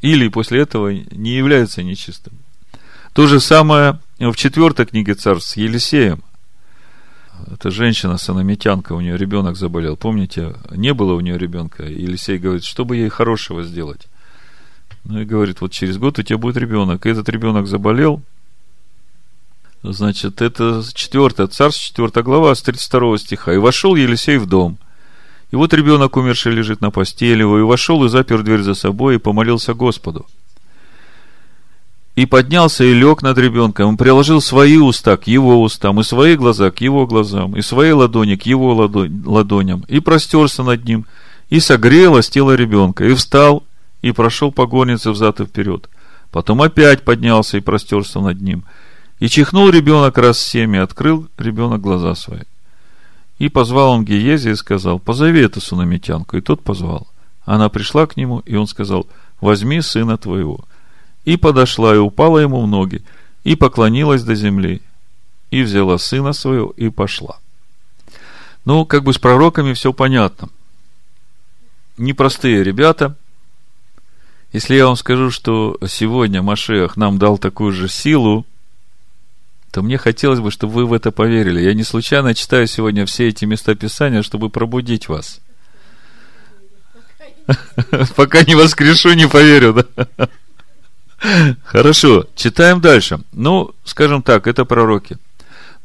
или после этого не является нечистым. То же самое в четвертой книге Царств с Елисеем. Это женщина, санамитянка, у нее ребенок заболел. Помните, не было у нее ребенка. Елисей говорит: что бы ей хорошего сделать? Ну и говорит: вот через год у тебя будет ребенок. И этот ребенок заболел. Значит, это четвертое Царств, четвертая глава, с тридцать второго стиха. И вошел Елисей в дом, и вот ребенок умерший лежит на постели его. И вошел, и запер дверь за собой, и помолился Господу. И поднялся, и лег над ребенком, и приложил свои уста к его устам, и свои глаза к его глазам, и свои ладони к его ладоням, и простерся над ним, и согрелось тело ребенка, и встал, и прошел по горнице взад и вперед. Потом опять поднялся и простерся над ним, и чихнул ребенок раз семь, и открыл ребенок глаза свои. И позвал он Гиези и сказал: позови эту сунамитянку. И тот позвал. Она пришла к нему, и он сказал: возьми сына твоего. И подошла, и упала ему в ноги, и поклонилась до земли, и взяла сына своего, и пошла. Ну, как бы с пророками все понятно. Непростые ребята. Если я вам скажу, что сегодня Машиах нам дал такую же силу, то мне хотелось бы, чтобы вы в это поверили. Я не случайно читаю сегодня все эти места Писания, чтобы пробудить вас. Пока не воскрешу, не поверю. Хорошо, читаем дальше. Ну, скажем так, это пророки.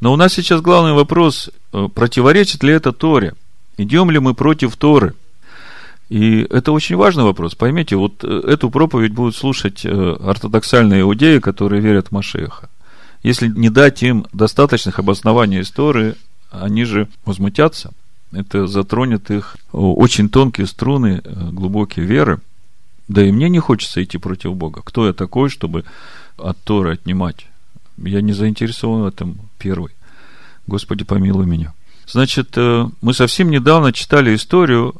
Но у нас сейчас главный вопрос, противоречит ли это Торе? Идем ли мы против Торы? И это очень важный вопрос. Поймите, вот эту проповедь будут слушать ортодоксальные иудеи, которые верят в Машиаха. Если не дать им достаточных обоснований из Торы, они же возмутятся. Это затронет их очень тонкие струны, глубокие веры. Да и мне не хочется идти против Бога. Кто я такой, чтобы от Торы отнимать? Я не заинтересован в этом первый. Господи, помилуй меня. Значит, мы совсем недавно читали историю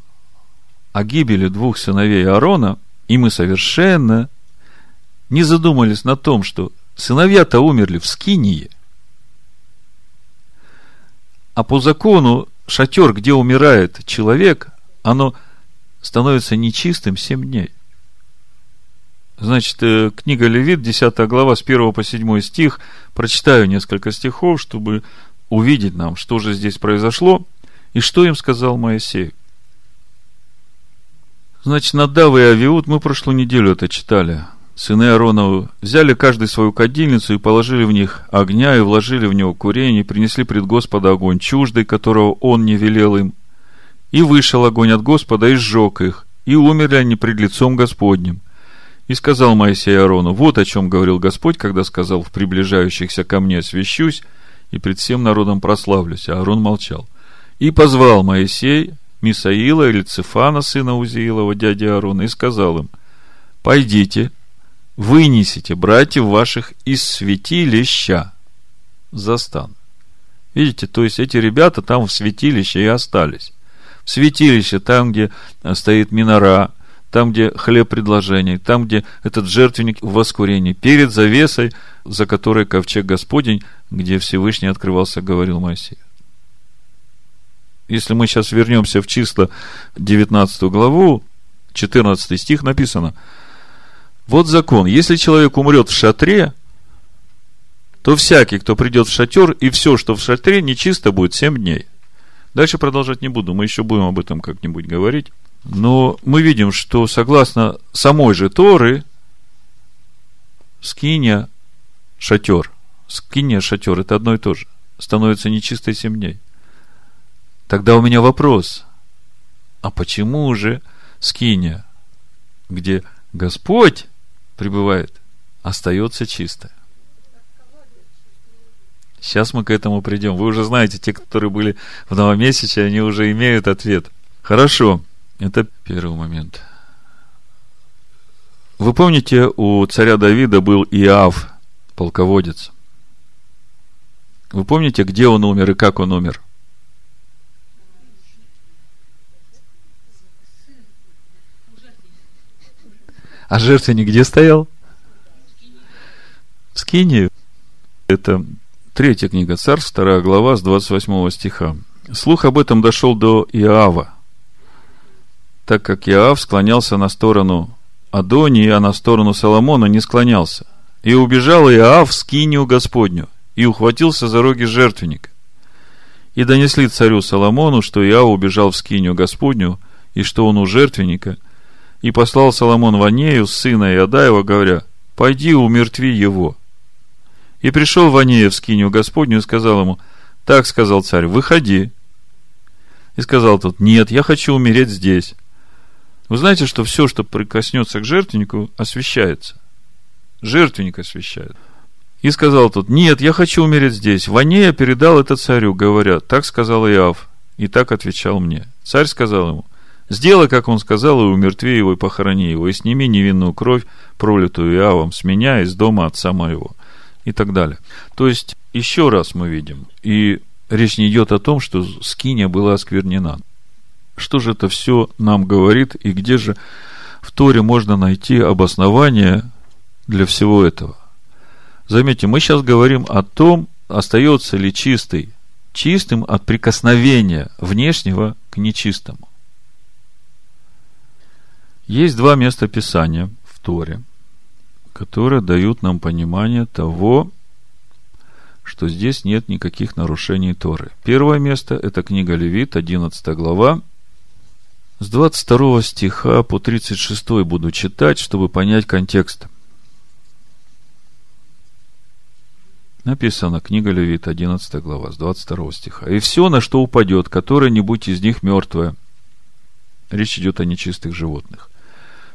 о гибели двух сыновей Аарона, и мы совершенно не задумались на том, что сыновья-то умерли в скинии, а по закону шатер, где умирает человек, оно становится нечистым семь дней. Значит, книга Левит, десятая глава, с первого по седьмой стих. Прочитаю несколько стихов, чтобы увидеть нам, что же здесь произошло и что им сказал Моисей. Значит, Надав и Авиуд, мы прошлую неделю это читали. Сыны Аароновы взяли каждый свою кадильницу и положили в них огня, и вложили в него курение, и принесли пред Господа огонь чуждый, которого он не велел им. И вышел огонь от Господа, и сжег их, и умерли они пред лицом Господним. И сказал Моисей Аарону: вот о чем говорил Господь, когда сказал: в приближающихся ко мне освящусь, и пред всем народом прославлюсь. А Аарон молчал. И позвал Моисей Мисаила или Цефана, сына Узиилова, дяди Аарона, и сказал им: пойдите, вынесите братьев ваших из святилища за стан. Видите, то есть эти ребята там в святилище и остались. В святилище, там, где стоит минора, там, где хлеб предложений, там, где этот жертвенник в воскурении, перед завесой, за которой ковчег Господень, где Всевышний открывался, говорил Моисей. Если мы сейчас вернемся в числа девятнадцатую главу, четырнадцатый стих, написано: вот закон, если человек умрет в шатре, то всякий, кто придет в шатер, и все, что в шатре, нечисто будет семь дней. Дальше продолжать не буду, мы еще будем об этом как-нибудь говорить. Но мы видим, что согласно самой же Торы, скиния, шатер, скиния, шатер, это одно и то же, становится нечистой семь дней. Тогда у меня вопрос: а почему же скиния, где Господь пребывает, остается чистой? Сейчас мы к этому придем. Вы уже знаете, те, которые были в новомесяче, они уже имеют ответ. Хорошо. Это первый момент. Вы помните, у царя Давида был Иоав, полководец. Вы помните, где он умер и как он умер? А жертвенник где стоял? В скинии. Это третья книга Царств, вторая глава, с двадцать восьмого стиха. Слух об этом дошел до Иоава, так как Иоав склонялся на сторону Адонии, а на сторону Соломона не склонялся. И убежал Иоав в скинию Господню, и ухватился за роги жертвенника. И донесли царю Соломону, что Иоав убежал в скинию Господню, и что он у жертвенника. И послал Соломон Ванею, сына Иодаева, говоря: пойди, умертви его. И пришел Ванея в скинию Господню и сказал ему: так сказал царь, выходи. И сказал тот: нет, я хочу умереть здесь. Вы знаете, что все, что прикоснется к жертвеннику, освящается. Жертвенник освящает. И сказал тот: нет, я хочу умереть здесь. Ванея передал это царю, говоря: так сказал Иоав, и так отвечал мне. Царь сказал ему: сделай, как он сказал, и умертви его, и похорони его, и сними невинную кровь, пролитую Иоавом с меня, из дома отца моего, и так далее. То есть, еще раз мы видим, и речь не идет о том, что скиния была осквернена. Что же это все нам говорит, и где же в Торе можно найти обоснование для всего этого? Заметьте, мы сейчас говорим о том, остается ли чистый чистым от прикосновения внешнего к нечистому. Есть два места Писания в Торе, которые дают нам понимание того, что здесь нет никаких нарушений Торы. Первое место – это книга Левит, одиннадцатая глава. С двадцать второго стиха по тридцать шестой буду читать, чтобы понять контекст. Написано, книга Левит, одиннадцатая глава, с двадцать второго стиха. «И все, на что упадет, которое-нибудь из них мертвое». Речь идет о нечистых животных.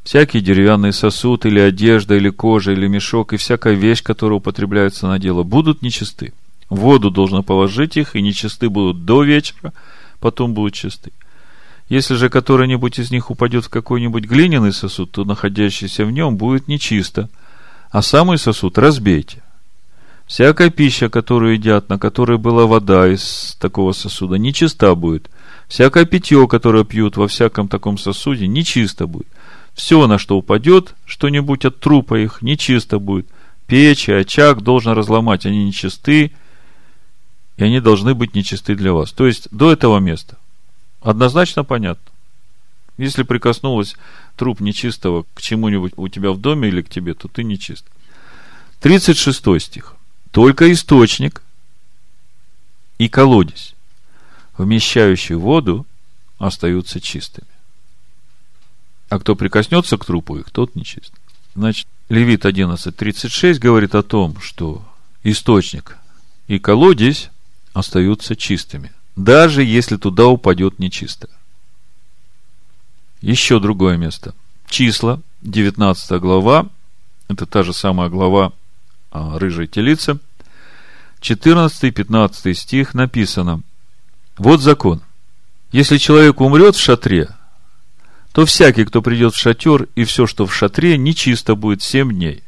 «Всякий деревянный сосуд, или одежда, или кожа, или мешок, и всякая вещь, которая употребляется на дело, будут нечисты. В воду должно положить их, и нечисты будут до вечера, потом будут чисты. Если же который-нибудь из них упадет в какой-нибудь глиняный сосуд, то находящийся в нем будет нечисто, а самый сосуд разбейте. Всякая пища, которую едят, на которой была вода из такого сосуда, нечиста будет. Всякое питье, которое пьют во всяком таком сосуде, нечисто будет. Все, на что упадет, что-нибудь от трупа их, нечисто будет. Печь и очаг должен разломать, они нечисты, и они должны быть нечисты для вас». То есть, до этого места однозначно понятно. Если прикоснулась труп нечистого к чему-нибудь у тебя в доме или к тебе, то ты нечист. тридцать шестой стих. «Только источник и колодец, вмещающие воду, остаются чистыми. А кто прикоснется к трупу их, тот нечист». Значит, Левит одиннадцать тридцать шесть говорит о том, что источник и колодец остаются чистыми, даже если туда упадет нечистое. Еще другое место. Числа, девятнадцатая глава, это та же самая глава о рыжей телице, четырнадцатый-пятнадцатый стих, написано: «Вот закон. Если человек умрет в шатре, то всякий, кто придет в шатер, и все, что в шатре, нечисто будет семь дней».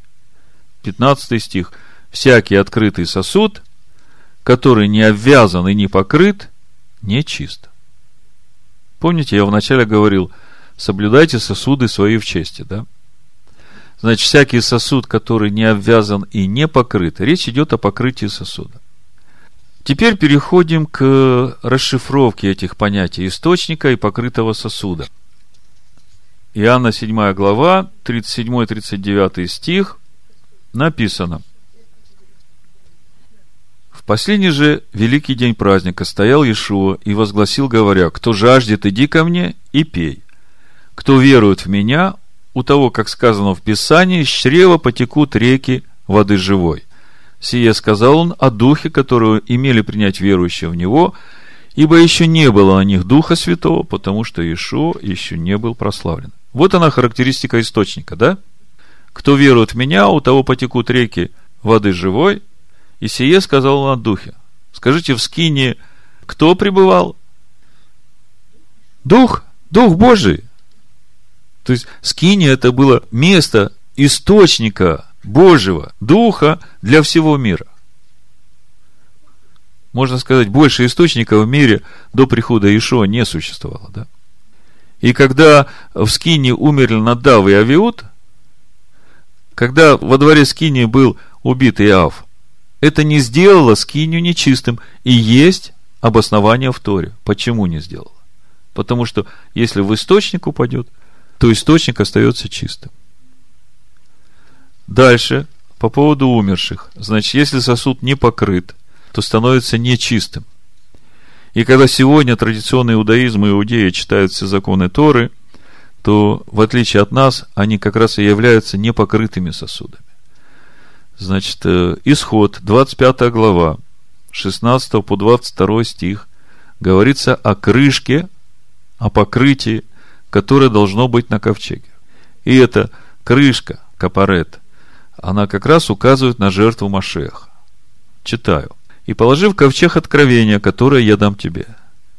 пятнадцатый стих. «Всякий открытый сосуд, который не обвязан и не покрыт, нечист». Помните, я вначале говорил, соблюдайте сосуды свои в чести, да? Значит, всякий сосуд, который не обвязан и не покрыт, речь идет о покрытии сосуда. Теперь переходим к расшифровке этих понятий источника и покрытого сосуда. Иоанна седьмая глава, тридцать седьмой тридцать девятый стих, написано: «В последний же великий день праздника стоял Иешуа и возгласил, говоря: кто жаждет, иди ко мне и пей. Кто верует в меня, у того, как сказано в Писании, с чрева потекут реки воды живой. Сие сказал он о духе, которую имели принять верующие в него, ибо еще не было на них Духа Святого, потому что Иешуа еще не был прославлен». Вот она характеристика источника, да? «Кто верует в меня, у того потекут реки воды живой, и сие сказал он о Духе». Скажите, в скинии кто пребывал? Дух, Дух Божий. То есть, скиния – это было место источника Божьего Духа для всего мира. Можно сказать, больше источника в мире до прихода Иешуа не существовало, да? И когда в скинии умерли Надав и Авиуд, когда во дворе скинии был убит Иав, это не сделало скинию нечистым. И есть обоснование в Торе. Почему не сделало? Потому что если в источник упадет, то источник остается чистым. Дальше, по поводу умерших. Значит, если сосуд не покрыт, то становится нечистым. И когда сегодня традиционный иудаизм и иудеи читают все законы Торы, то, в отличие от нас, они как раз и являются непокрытыми сосудами. Значит, Исход, двадцать пятая глава, шестнадцатый по двадцать второй стих, говорится о крышке, о покрытии, которое должно быть на ковчеге. И эта крышка, капарет, она как раз указывает на жертву Машеха. Читаю. «И положив ковчег откровения, которое я дам тебе,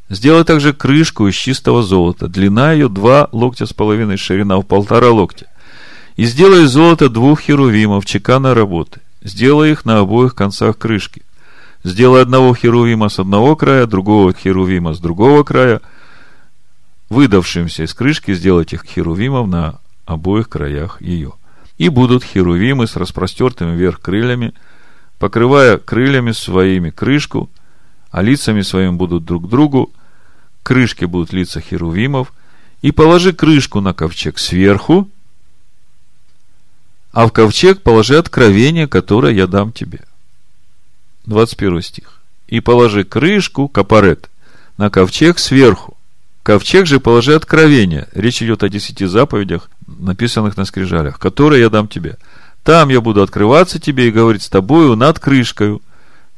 сделай также крышку из чистого золота, длина ее два локтя с половиной, ширина в полтора локтя. И сделай из золота двух херувимов чеканной работы, сделай их на обоих концах крышки. Сделай одного херувима с одного края, другого херувима с другого края, выдавшимся из крышки сделать их херувимов на обоих краях ее. И будут херувимы с распростертыми вверх крыльями, покрывая крыльями своими крышку, а лицами своими будут друг к другу, крышки будут лица херувимов, и положи крышку на ковчег сверху, а в ковчег положи откровение, которое я дам тебе». двадцать первый стих. И положи крышку, капарет, на ковчег сверху. Ковчег же положи откровение. Речь идет о десяти заповедях, написанных на скрижалях, которые я дам тебе. Там я буду открываться тебе и говорить с тобою над крышкою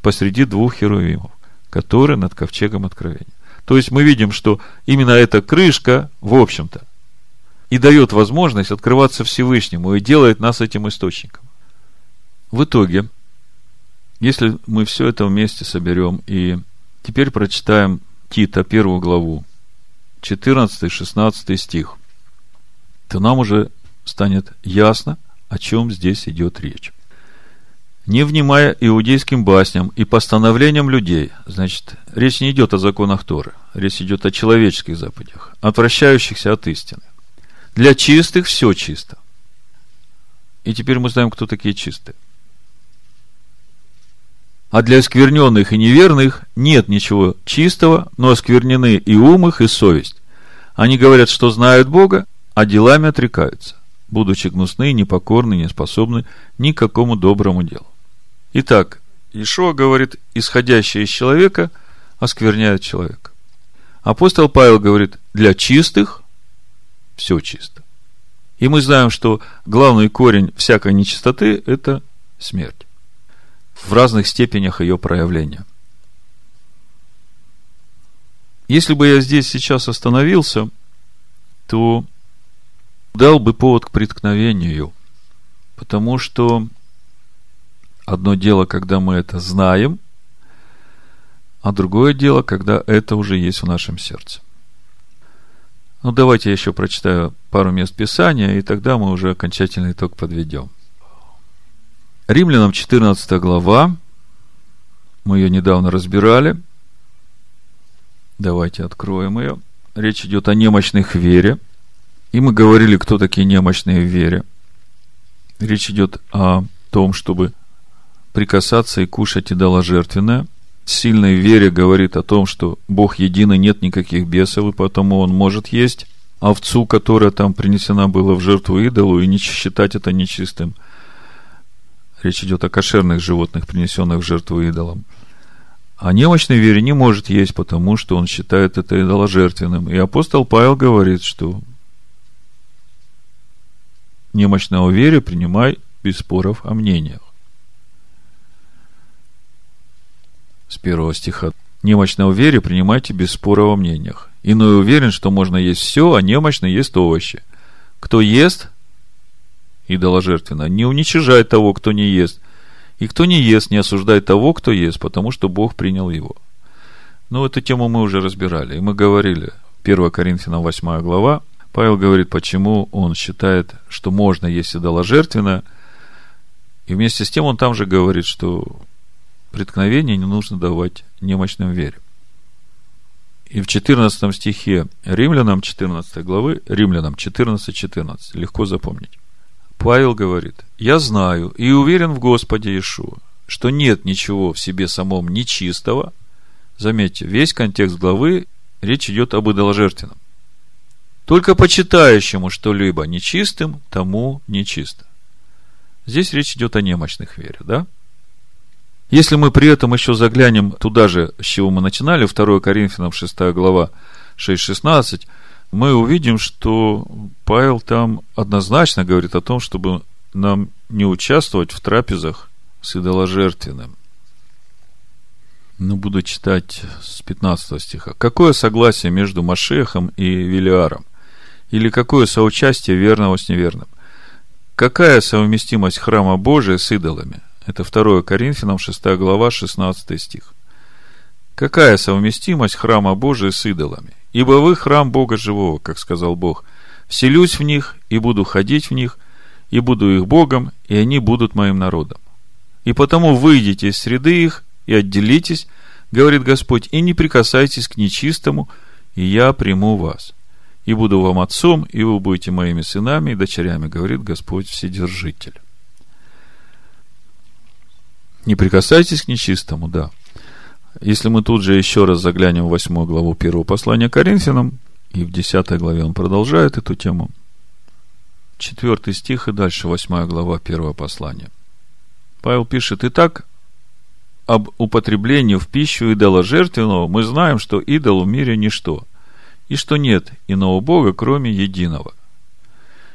посреди двух херувимов, которые над ковчегом откровения. То есть мы видим, что именно эта крышка, в общем-то, и дает возможность открываться Всевышнему и делает нас этим источником. В итоге, если мы все это вместе соберем и теперь прочитаем Тита, первую главу, четырнадцатый-шестнадцатый стих, то нам уже станет ясно, о чем здесь идет речь. Не внимая иудейским басням и постановлениям людей, значит, речь не идет о законах Торы, речь идет о человеческих заповедях, отвращающихся от истины. Для чистых все чисто. И теперь мы знаем, кто такие чистые. А для оскверненных и неверных нет ничего чистого, но осквернены и ум их, и совесть. Они говорят, что знают Бога, а делами отрекаются, будучи гнусны, непокорны, неспособны ни к какому доброму делу. Итак, Иешуа говорит, исходящее из человека оскверняет человека. Апостол Павел говорит, для чистых все чисто. И мы знаем, что главный корень всякой нечистоты – это смерть. В разных степенях ее проявления. Если бы я здесь сейчас остановился, то дал бы повод к преткновению. Потому что одно дело, когда мы это знаем, а другое дело, когда это уже есть в нашем сердце. Ну, давайте я еще прочитаю пару мест Писания, и тогда мы уже окончательный итог подведем. Римлянам четырнадцатая глава. Мы ее недавно разбирали. Давайте откроем ее. Речь идет о немощных в вере. И мы говорили, кто такие немощные в вере. Речь идет о том, чтобы прикасаться и кушать идоложертвенное. Сильной вере говорит о том, что Бог единый, нет никаких бесов, и потому он может есть овцу, которая там принесена была в жертву идолу, и не считать это нечистым. Речь идет о кошерных животных, принесенных в жертву идолам. А немощный в вере не может есть, потому что он считает это идоложертвенным. И апостол Павел говорит, что немощного в вере принимай без споров о мнениях. С первого стиха. Немощного в вере принимайте без спора во мнениях. Иной уверен, что можно есть все, а немощный ест овощи. Кто ест идоложертвенно, не уничижает того, кто не ест. И кто не ест, не осуждает того, кто ест, потому что Бог принял его. Ну, эту тему мы уже разбирали. И мы говорили, первое Коринфянам восьмая глава, Павел говорит, почему он считает, что можно есть идоложертвенно. И вместе с тем он там же говорит, что преткновение не нужно давать немощным вере. И в четырнадцатом стихе Римлянам четырнадцатой главы, Римлянам четырнадцать четырнадцать, легко запомнить. Павел говорит, я знаю и уверен в Господе Иешуа, что нет ничего в себе самом нечистого. Заметьте, весь контекст главы, речь идет об идоложертвенном. Только почитающему что-либо нечистым, тому нечисто. Здесь речь идет о немощных вере, да? Если мы при этом еще заглянем туда же, с чего мы начинали, второе Коринфянам шестая глава шесть шестнадцать, мы увидим, что Павел там однозначно говорит о том, чтобы нам не участвовать в трапезах с идоложертвенным. Ну, буду читать с пятнадцатого стиха. Какое согласие между Машехом и Велиаром? Или какое соучастие верного с неверным? Какая совместимость храма Божия с идолами? Это второе Коринфянам шестая глава шестнадцатый стих. Какая совместимость храма Божия с идолами? Ибо вы храм Бога живого, как сказал Бог. Вселюсь в них и буду ходить в них, и буду их Богом, и они будут моим народом. И потому выйдите из среды их и отделитесь, говорит Господь, и не прикасайтесь к нечистому, и я приму вас. И буду вам отцом, и вы будете моими сынами и дочерями, говорит Господь Вседержитель. Не прикасайтесь к нечистому, да. Если мы тут же еще раз заглянем в восьмую главу первого послания Коринфянам, и в десятой главе он продолжает эту тему. четвёртый стих и дальше восьмая глава первого послания. Павел пишет, итак, об употреблении в пищу идола жертвенного, мы знаем, что идол в мире ничто, и что нет иного Бога, кроме единого.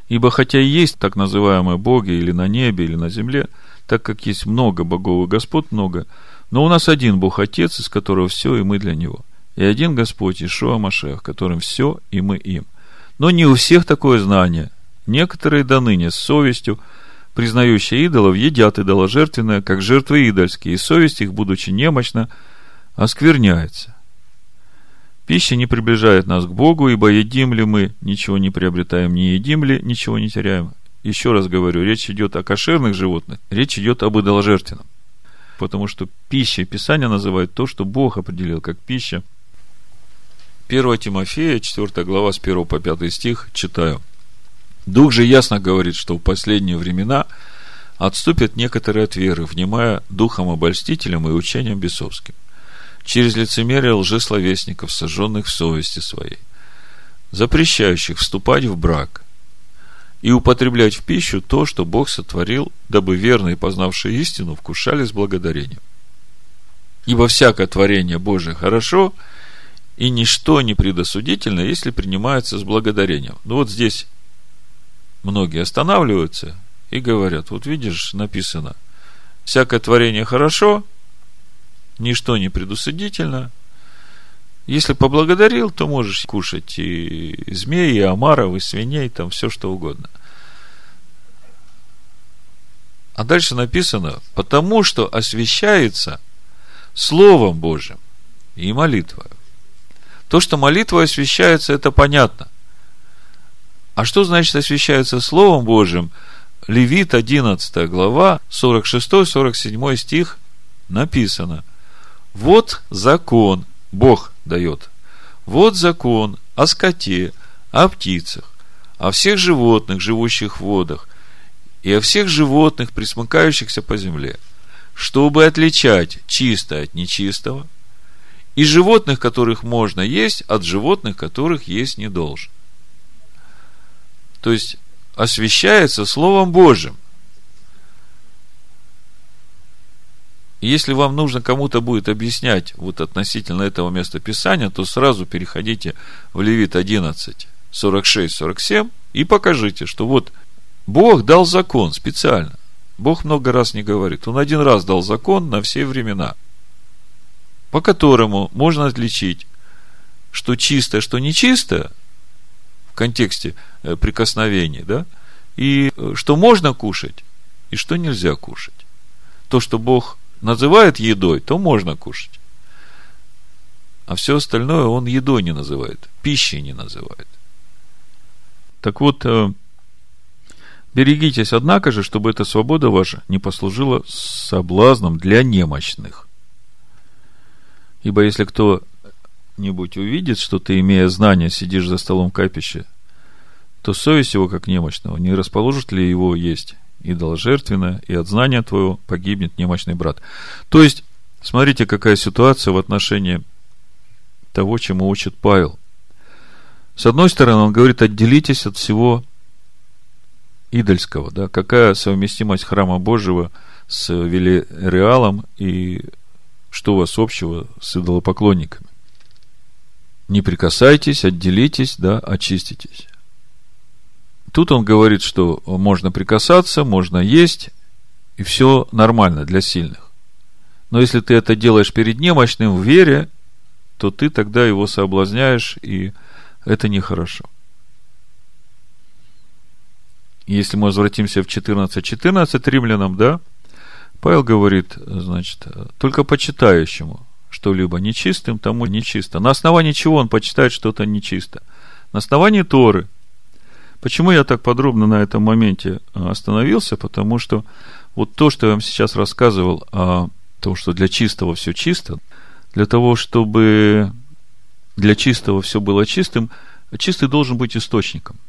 Ибо хотя и есть так называемые боги или на небе, или на земле, так как есть много богов и господ много, но у нас один Бог Отец, из которого все, и мы для Него, и один Господь Иешуа Машиах, которым все, и мы им. Но не у всех такое знание. Некоторые доныне с совестью, признающие идолов, едят идоложертвенное, как жертвы идольские, и совесть их, будучи немощна, оскверняется. Пища не приближает нас к Богу, ибо едим ли мы, ничего не приобретаем, не едим ли, ничего не теряем. Еще раз говорю, речь идет о кошерных животных, речь идет об идоложертвенном. Потому что пищей Писание называет то, что Бог определил как пища. первое Тимофея, четвёртая глава, с первого по пятый стих, читаю. Дух же ясно говорит, что в последние времена отступят некоторые от веры, внимая духом обольстителям и учениям бесовским, через лицемерие лжесловесников, сожженных в совести своей, запрещающих вступать в брак и употреблять в пищу то, что Бог сотворил, дабы верные, познавшие истину, вкушали с благодарением. Ибо всякое творение Божие хорошо, и ничто не предосудительно, если принимается с благодарением. Ну вот здесь многие останавливаются и говорят, вот видишь, написано, всякое творение хорошо, ничто не предусудительно. Если поблагодарил, то можешь кушать и змей, и омаров, и свиней, там все что угодно. А дальше написано, потому что освящается Словом Божьим и молитвой. То, что молитва освящается, это понятно. А что значит освящается Словом Божьим? Левит одиннадцатая глава, сорок шестой сорок седьмой стих написано. Вот закон, Бог дает, вот закон о скоте, о птицах, о всех животных, живущих в водах, и о всех животных, присмыкающихся по земле, чтобы отличать чистое от нечистого, и животных, которых можно есть, от животных, которых есть не должен. То есть, освящается Словом Божьим. Если вам нужно кому-то будет объяснять вот относительно этого места Писания, то сразу переходите в Левит одиннадцать, сорок шесть сорок семь и покажите, что вот Бог дал закон специально. Бог много раз не говорит. Он один раз дал закон на все времена, по которому можно отличить, что чистое, что нечистое в контексте прикосновений, да, и что можно кушать, и что нельзя кушать. То, что Бог называет едой, то можно кушать. А все остальное он едой не называет, пищей не называет. Так вот, берегитесь, однако же, чтобы эта свобода ваша не послужила соблазном для немощных. Ибо если кто-нибудь увидит, что ты, имея знания, сидишь за столом капища, то совесть его, как немощного, не расположит ли его есть идол жертвенное, и от знания твоего погибнет немощный брат. То есть, смотрите, какая ситуация в отношении того, чему учит Павел. С одной стороны, он говорит, отделитесь от всего идольского, да? Какая совместимость храма Божьего с Велереалом, и что у вас общего с идолопоклонниками? Не прикасайтесь, отделитесь, да, очиститесь. Тут он говорит, что можно прикасаться, можно есть, и все нормально для сильных. Но если ты это делаешь перед немощным в вере, то ты тогда его соблазняешь, и это нехорошо. Если мы возвратимся в четырнадцать четырнадцать римлянам, да, Павел говорит, значит, только почитающему что-либо нечистым, тому нечисто. На основании чего он почитает что-то нечисто? На основании Торы. Почему я так подробно на этом моменте остановился? Потому что вот то, что я вам сейчас рассказывал о том, что для чистого все чисто, для того, чтобы для чистого все было чистым, чистый должен быть источником.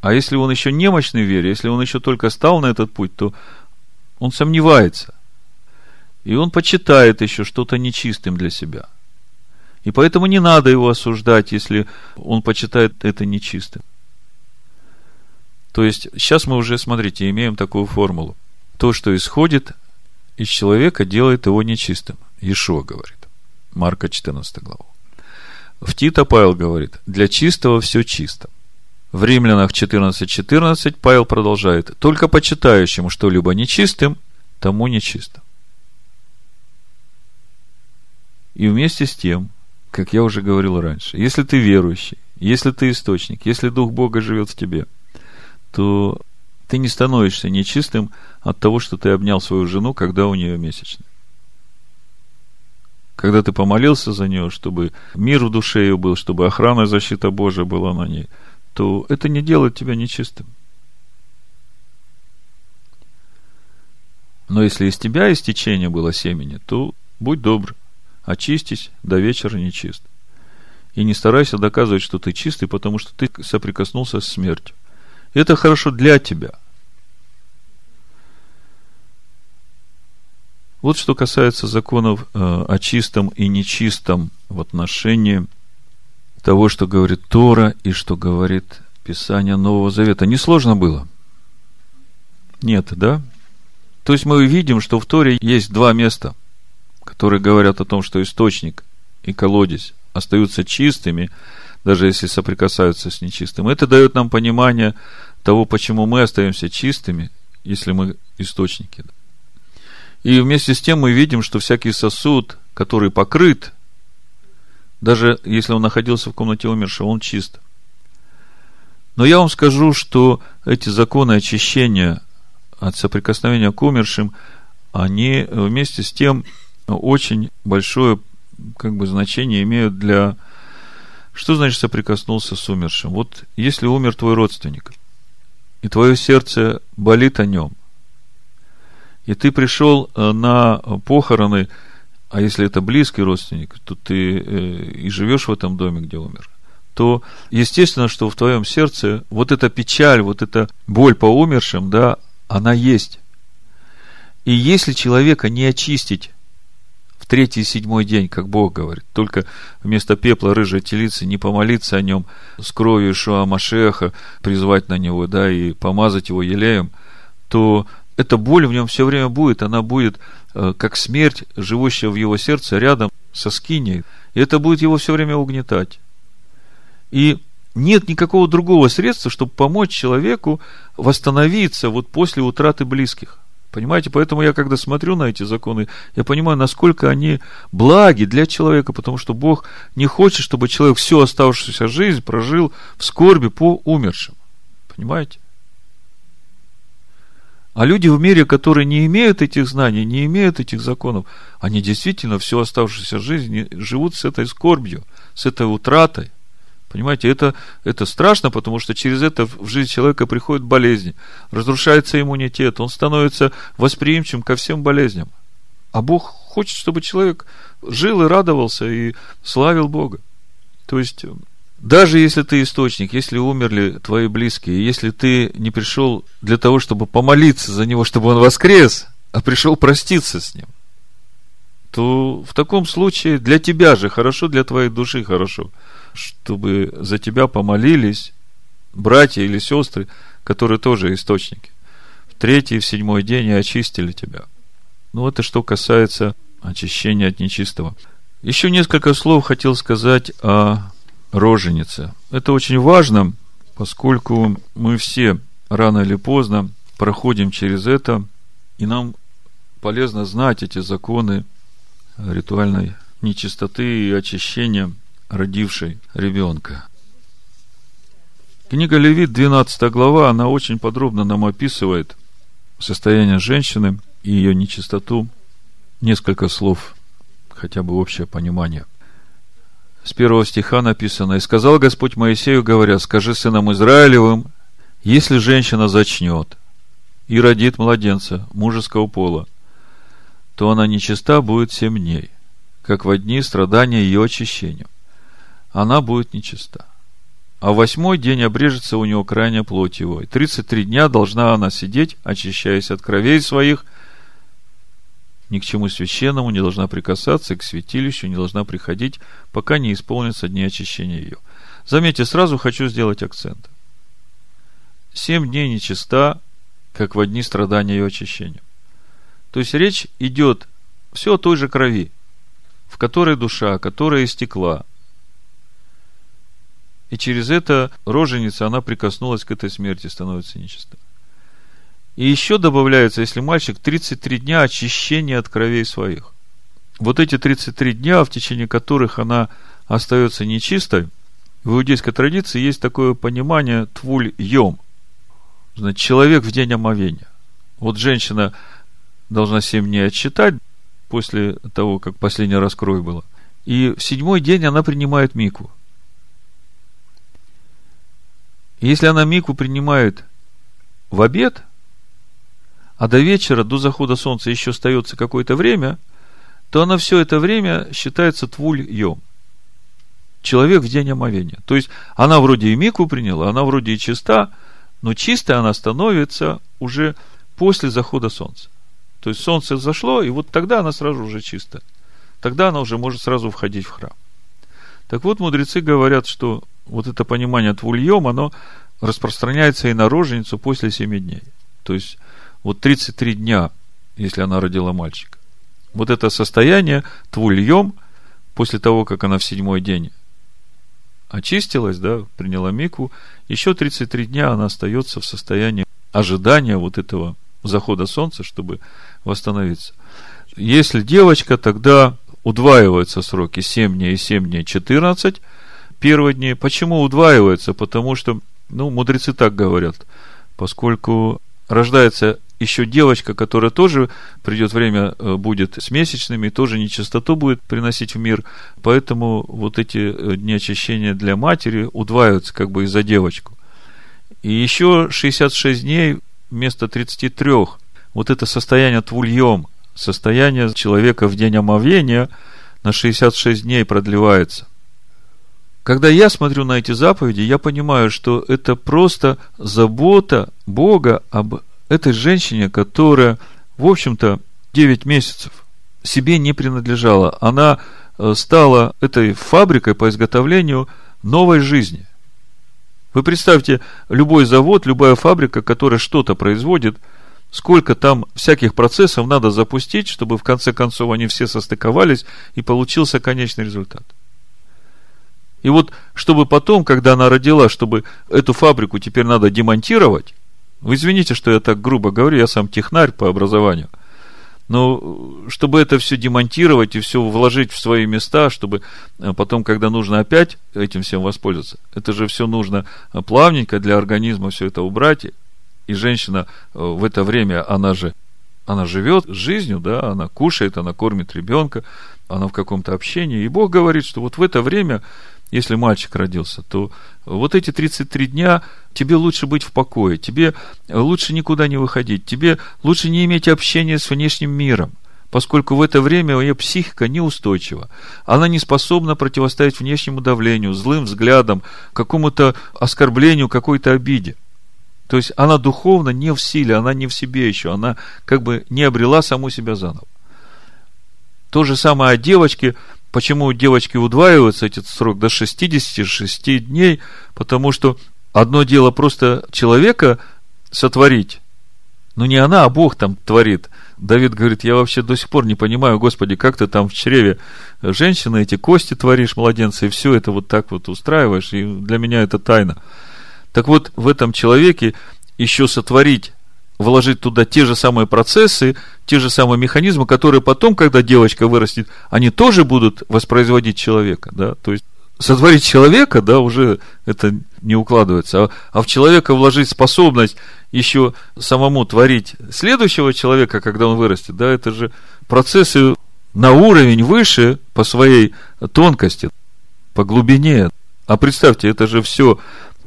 А если он еще немощный в вере, если он еще только стал на этот путь, то он сомневается. И он почитает еще что-то нечистым для себя. И поэтому не надо его осуждать, если он почитает это нечистым. То есть, сейчас мы уже, смотрите, имеем такую формулу. То, что исходит из человека делает его нечистым. Иешуа говорит. Марка четырнадцатая глава. В Тита Павел говорит: для чистого все чисто. В Римлянах четырнадцать четырнадцать Павел продолжает: только почитающему что-либо нечистым, тому нечисто. И вместе с тем, как я уже говорил раньше, если ты верующий, если ты источник, если Дух Бога живет в тебе, то ты не становишься нечистым от того, что ты обнял свою жену, когда у нее месячные. Когда ты помолился за нее, чтобы мир в душе ее был, чтобы охрана и защита Божия была на ней, то это не делает тебя нечистым. Но если из тебя истечение было семени, то будь добр, очистись, до вечера нечист. И не старайся доказывать, что ты чистый, потому что ты соприкоснулся с смертью. Это хорошо для тебя. Вот что касается законов э, о чистом и нечистом в отношении того, что говорит Тора и что говорит Писание Нового Завета. Несложно было? Нет, да? То есть мы видим, что в Торе есть два места, которые говорят о том, что источник и колодец остаются чистыми, даже если соприкасаются с нечистым. Это дает нам понимание того, почему мы остаемся чистыми, если мы источники. И вместе с тем мы видим, что всякий сосуд, который покрыт, даже если он находился в комнате умершего, он чист. Но я вам скажу, что эти законы очищения от соприкосновения к умершим, они вместе с тем очень большое, как бы, значение имеют для... Что значит соприкоснулся с умершим? Вот если умер твой родственник, и твое сердце болит о нем, и ты пришел на похороны, а если это близкий родственник, то ты и живешь в этом доме, где умер, то естественно, что в твоем сердце вот эта печаль, вот эта боль по умершим, да, она есть. И если человека не очистить в третий и седьмой день, как Бог говорит, только вместо пепла рыжей телицы не помолиться о нем с кровью Иешуа Машеха, призвать на него, да, и помазать его елеем, то эта боль в нем все время будет, она будет э, как смерть, живущая в его сердце рядом со скинией. И это будет его все время угнетать. И нет никакого другого средства, чтобы помочь человеку восстановиться вот после утраты близких. Понимаете, поэтому я, когда смотрю на эти законы, я понимаю, насколько они благи для человека, потому что Бог не хочет, чтобы человек всю оставшуюся жизнь прожил в скорби по умершим. Понимаете? А люди в мире, которые не имеют этих знаний, не имеют этих законов, они действительно всю оставшуюся жизнь живут с этой скорбью, с этой утратой. Понимаете, это, это страшно, потому что через это в жизнь человека приходят болезни, разрушается иммунитет, он становится восприимчивым ко всем болезням. А Бог хочет, чтобы человек жил и радовался, и славил Бога. То есть... Даже если ты источник, если умерли твои близкие, если ты не пришел для того, чтобы помолиться за него, чтобы он воскрес, а пришел проститься с ним, то в таком случае для тебя же хорошо, для твоей души хорошо, чтобы за тебя помолились братья или сестры, которые тоже источники, в третий и в седьмой день и очистили тебя. Ну, это что касается очищения от нечистого. Еще несколько слов хотел сказать о роженица. Это очень важно, поскольку мы все рано или поздно проходим через это, и нам полезно знать эти законы ритуальной нечистоты и очищения родившей ребенка. Книга Левит, двенадцатая глава, она очень подробно нам описывает состояние женщины и ее нечистоту. Несколько слов, хотя бы общее понимание. С первого стиха написано: «И сказал Господь Моисею, говоря: скажи сынам Израилевым, если женщина зачнет и родит младенца мужеского пола, то она нечиста будет семь дней, как во дни страдания ее очищением. Она будет нечиста. А в восьмой день обрежется у него крайняя плоть его, и тридцать три дня должна она сидеть, очищаясь от кровей своих. Ни к чему священному не должна прикасаться, и к святилищу не должна приходить, пока не исполнятся дни очищения ее». Заметьте, сразу хочу сделать акцент. Семь дней нечиста, как во дни страдания ее очищения. То есть речь идет все о той же крови, в которой душа, которая истекла. И через это роженица, она прикоснулась к этой смерти, становится нечистой. И еще добавляется, если мальчик, тридцать три дня очищения от кровей своих. Вот эти тридцать три дня, в течение которых она остается нечистой, в иудейской традиции есть такое понимание твуль йом. Значит, человек в день омовения. Вот женщина должна семь дней отсчитать после того, как последний раз кровь была. И в седьмой день она принимает микву. Если она микву принимает в обед, а до вечера, до захода солнца еще остается какое-то время, то она все это время считается твуль-йом. Человек в день омовения. То есть, она вроде и микву приняла, она вроде и чиста, но чистая она становится уже после захода солнца. То есть, солнце взошло, и вот тогда она сразу уже чиста. Тогда она уже может сразу входить в храм. Так вот, мудрецы говорят, что вот это понимание твуль-йом, оно распространяется и на роженицу после семи дней. То есть, вот тридцать три дня, если она родила мальчика. Вот это состояние твуль-йом, после того, как она в седьмой день очистилась, да, приняла микву, еще тридцать три дня она остается в состоянии ожидания вот этого захода солнца, чтобы восстановиться. Если девочка, тогда удваиваются сроки семь дней и семь дней, четырнадцать первые дни. Почему удваиваются? Потому что, ну, мудрецы так говорят, поскольку рождается еще девочка, которая тоже придет время, будет с месячными, тоже нечистоту будет приносить в мир. Поэтому вот эти дни очищения для матери удваиваются как бы и за девочку. И еще шестьдесят шесть дней вместо тридцати трёх. Вот это состояние твульем, состояние человека в день омовения на шестьдесят шесть дней продлевается. Когда я смотрю на эти заповеди, я понимаю, что это просто забота Бога об этой женщине, которая, в общем-то, девять месяцев себе не принадлежала. Она стала этой фабрикой по изготовлению новой жизни. Вы представьте, любой завод, любая фабрика, которая что-то производит, сколько там всяких процессов надо запустить, чтобы в конце концов они все состыковались и получился конечный результат. И вот, чтобы потом, когда она родила, чтобы эту фабрику теперь надо демонтировать. Вы извините, что я так грубо говорю, я сам технарь по образованию. Но чтобы это все демонтировать и все вложить в свои места, чтобы потом, когда нужно опять этим всем воспользоваться, это же все нужно плавненько для организма все это убрать. И женщина в это время, она же, она живет жизнью, да, она кушает, она кормит ребенка, она в каком-то общении. И Бог говорит, что вот в это время, если мальчик родился, то вот эти тридцать три дня тебе лучше быть в покое, тебе лучше никуда не выходить, тебе лучше не иметь общения с внешним миром, поскольку в это время ее психика неустойчива. Она не способна противостоять внешнему давлению, злым взглядам, какому-то оскорблению, какой-то обиде. То есть, она духовно не в силе, она не в себе еще, она как бы не обрела саму себя заново. То же самое о девочке. Почему девочки удваиваются этот срок до шестидесяти шести дней? Потому что одно дело просто человека сотворить. Но не она, а Бог там творит. Давид говорит, я вообще до сих пор не понимаю, Господи, как ты там в чреве женщины эти кости творишь, младенца, и все это вот так вот устраиваешь. И для меня это тайна. Так вот, в этом человеке еще сотворить, вложить туда те же самые процессы, те же самые механизмы, которые потом, когда девочка вырастет, они тоже будут воспроизводить человека, да? То есть, сотворить человека, да, уже это не укладывается, а, а в человека вложить способность еще самому творить следующего человека, когда он вырастет, да, это же процессы на уровень выше по своей тонкости, по глубине. А представьте, это же все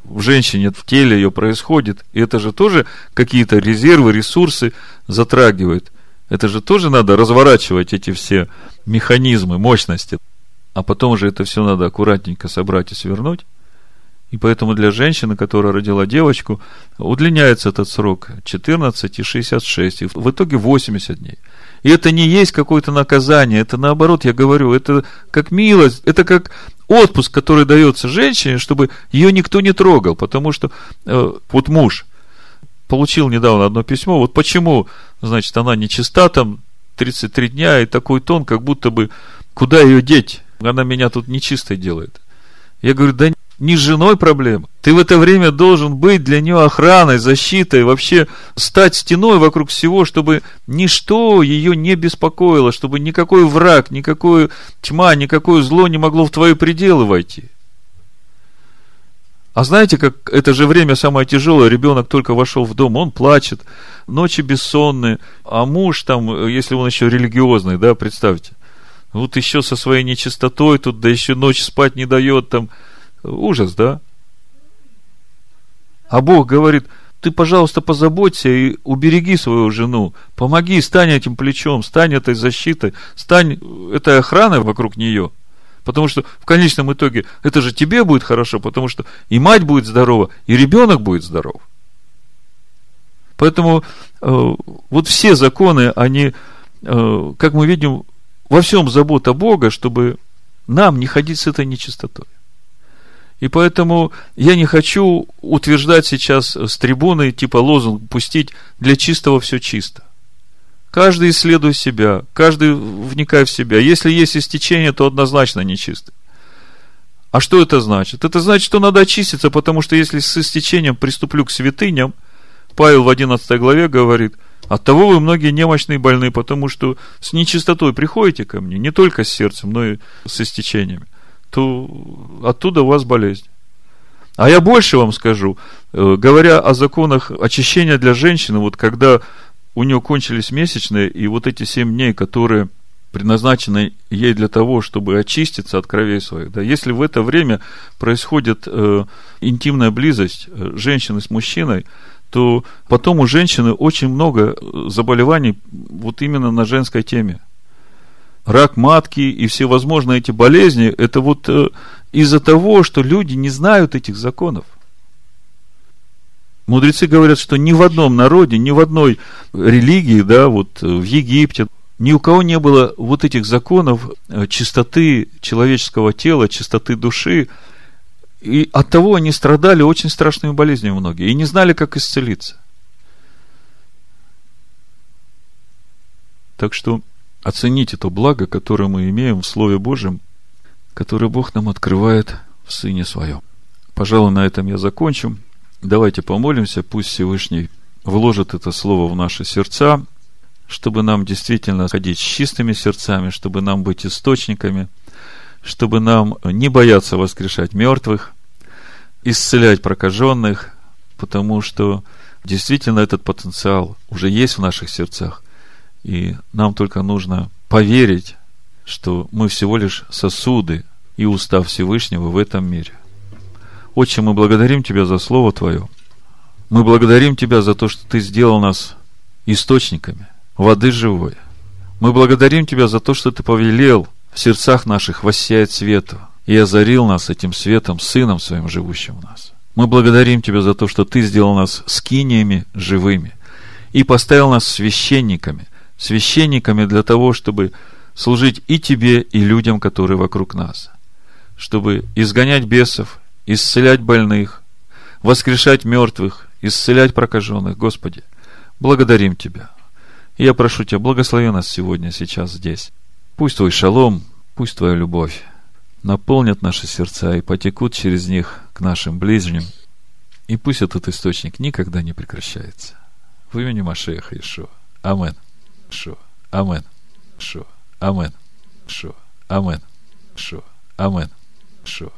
в женщине, в теле ее происходит. И это же тоже какие-то резервы, ресурсы затрагивает. Это же тоже надо разворачивать эти все механизмы, мощности. А потом же это все надо аккуратненько собрать и свернуть. И поэтому для женщины, которая родила девочку, удлиняется этот срок четырнадцать и шестьдесят шесть, и в итоге восемьдесят дней. И это не есть какое-то наказание, это наоборот, я говорю, это как милость, это как отпуск, который дается женщине, чтобы ее никто не трогал. Потому что э, вот муж получил недавно одно письмо, вот почему, значит, она нечиста, там, тридцать три дня, и такой тон, как будто бы, куда ее деть? Она меня тут нечистой делает. Я говорю, да не с женой проблема. Ты в это время должен быть для нее охраной, защитой, вообще стать стеной вокруг всего, чтобы ничто ее не беспокоило, чтобы никакой враг, никакая тьма, никакое зло не могло в твои пределы войти. А знаете, как это же время самое тяжелое, ребенок только вошел в дом, он плачет, ночи бессонные, а муж там, если он еще религиозный, да, представьте, вот еще со своей нечистотой тут, да еще ночь спать не дает, там, ужас, да? А Бог говорит, ты, пожалуйста, позаботься и убереги свою жену, помоги, стань этим плечом, стань этой защитой, стань этой охраной вокруг нее. Потому что в конечном итоге это же тебе будет хорошо, потому что и мать будет здорова, и ребенок будет здоров. Поэтому э, вот все законы, они, э, как мы видим, во всем забота Бога, чтобы нам не ходить с этой нечистотой. И поэтому я не хочу утверждать сейчас с трибуны, типа лозунг пустить «для чистого все чисто». Каждый исследует себя, каждый вникает в себя. Если есть истечение, то однозначно нечистый. А что это значит? Это значит, что надо очиститься, потому что если с истечением приступлю к святыням, Павел в одиннадцатой главе говорит, оттого вы многие немощные и больны, потому что с нечистотой приходите ко мне, не только с сердцем, но и с истечениями, то оттуда у вас болезнь. А я больше вам скажу, говоря о законах очищения для женщины, вот когда у нее кончились месячные, и вот эти семь дней, которые предназначены ей для того, чтобы очиститься от кровей своих. Да, если в это время происходит э, интимная близость женщины с мужчиной, то потом у женщины очень много заболеваний вот именно на женской теме. Рак матки и всевозможные эти болезни, это вот э, из-за того, что люди не знают этих законов. Мудрецы говорят, что ни в одном народе, ни в одной религии, да, вот в Египте, ни у кого не было вот этих законов чистоты человеческого тела, чистоты души. И оттого они страдали очень страшными болезнями многие и не знали, как исцелиться. Так что оцените то благо, которое мы имеем в Слове Божьем, которое Бог нам открывает в Сыне Своем. Пожалуй, на этом я закончу. Давайте помолимся, пусть Всевышний вложит это слово в наши сердца, чтобы нам действительно ходить с чистыми сердцами, чтобы нам быть источниками, чтобы нам не бояться воскрешать мертвых, исцелять прокаженных, потому что действительно этот потенциал уже есть в наших сердцах, и нам только нужно поверить, что мы всего лишь сосуды и уста Всевышнего в этом мире. Отче, мы благодарим Тебя за Слово Твое. Мы благодарим Тебя за то, что Ты сделал нас источниками воды живой. Мы благодарим Тебя за то, что Ты повелел в сердцах наших воссиять свету и озарил нас этим светом, Сыном Своим, живущим в нас. Мы благодарим Тебя за то, что Ты сделал нас скиниями живыми и поставил нас священниками, священниками для того, чтобы служить и Тебе, и людям, которые вокруг нас, чтобы изгонять бесов, исцелять больных, воскрешать мертвых, исцелять прокаженных. Господи, благодарим Тебя. И я прошу Тебя, благослови нас сегодня, сейчас, здесь. Пусть Твой шалом, пусть Твоя любовь наполнят наши сердца и потекут через них к нашим ближним. И пусть этот источник никогда не прекращается. В имени Машиаха Иешуа. Амен. Шо. Амен. Шо. Амен. Шо. Амен. Шо. Амен. Шо.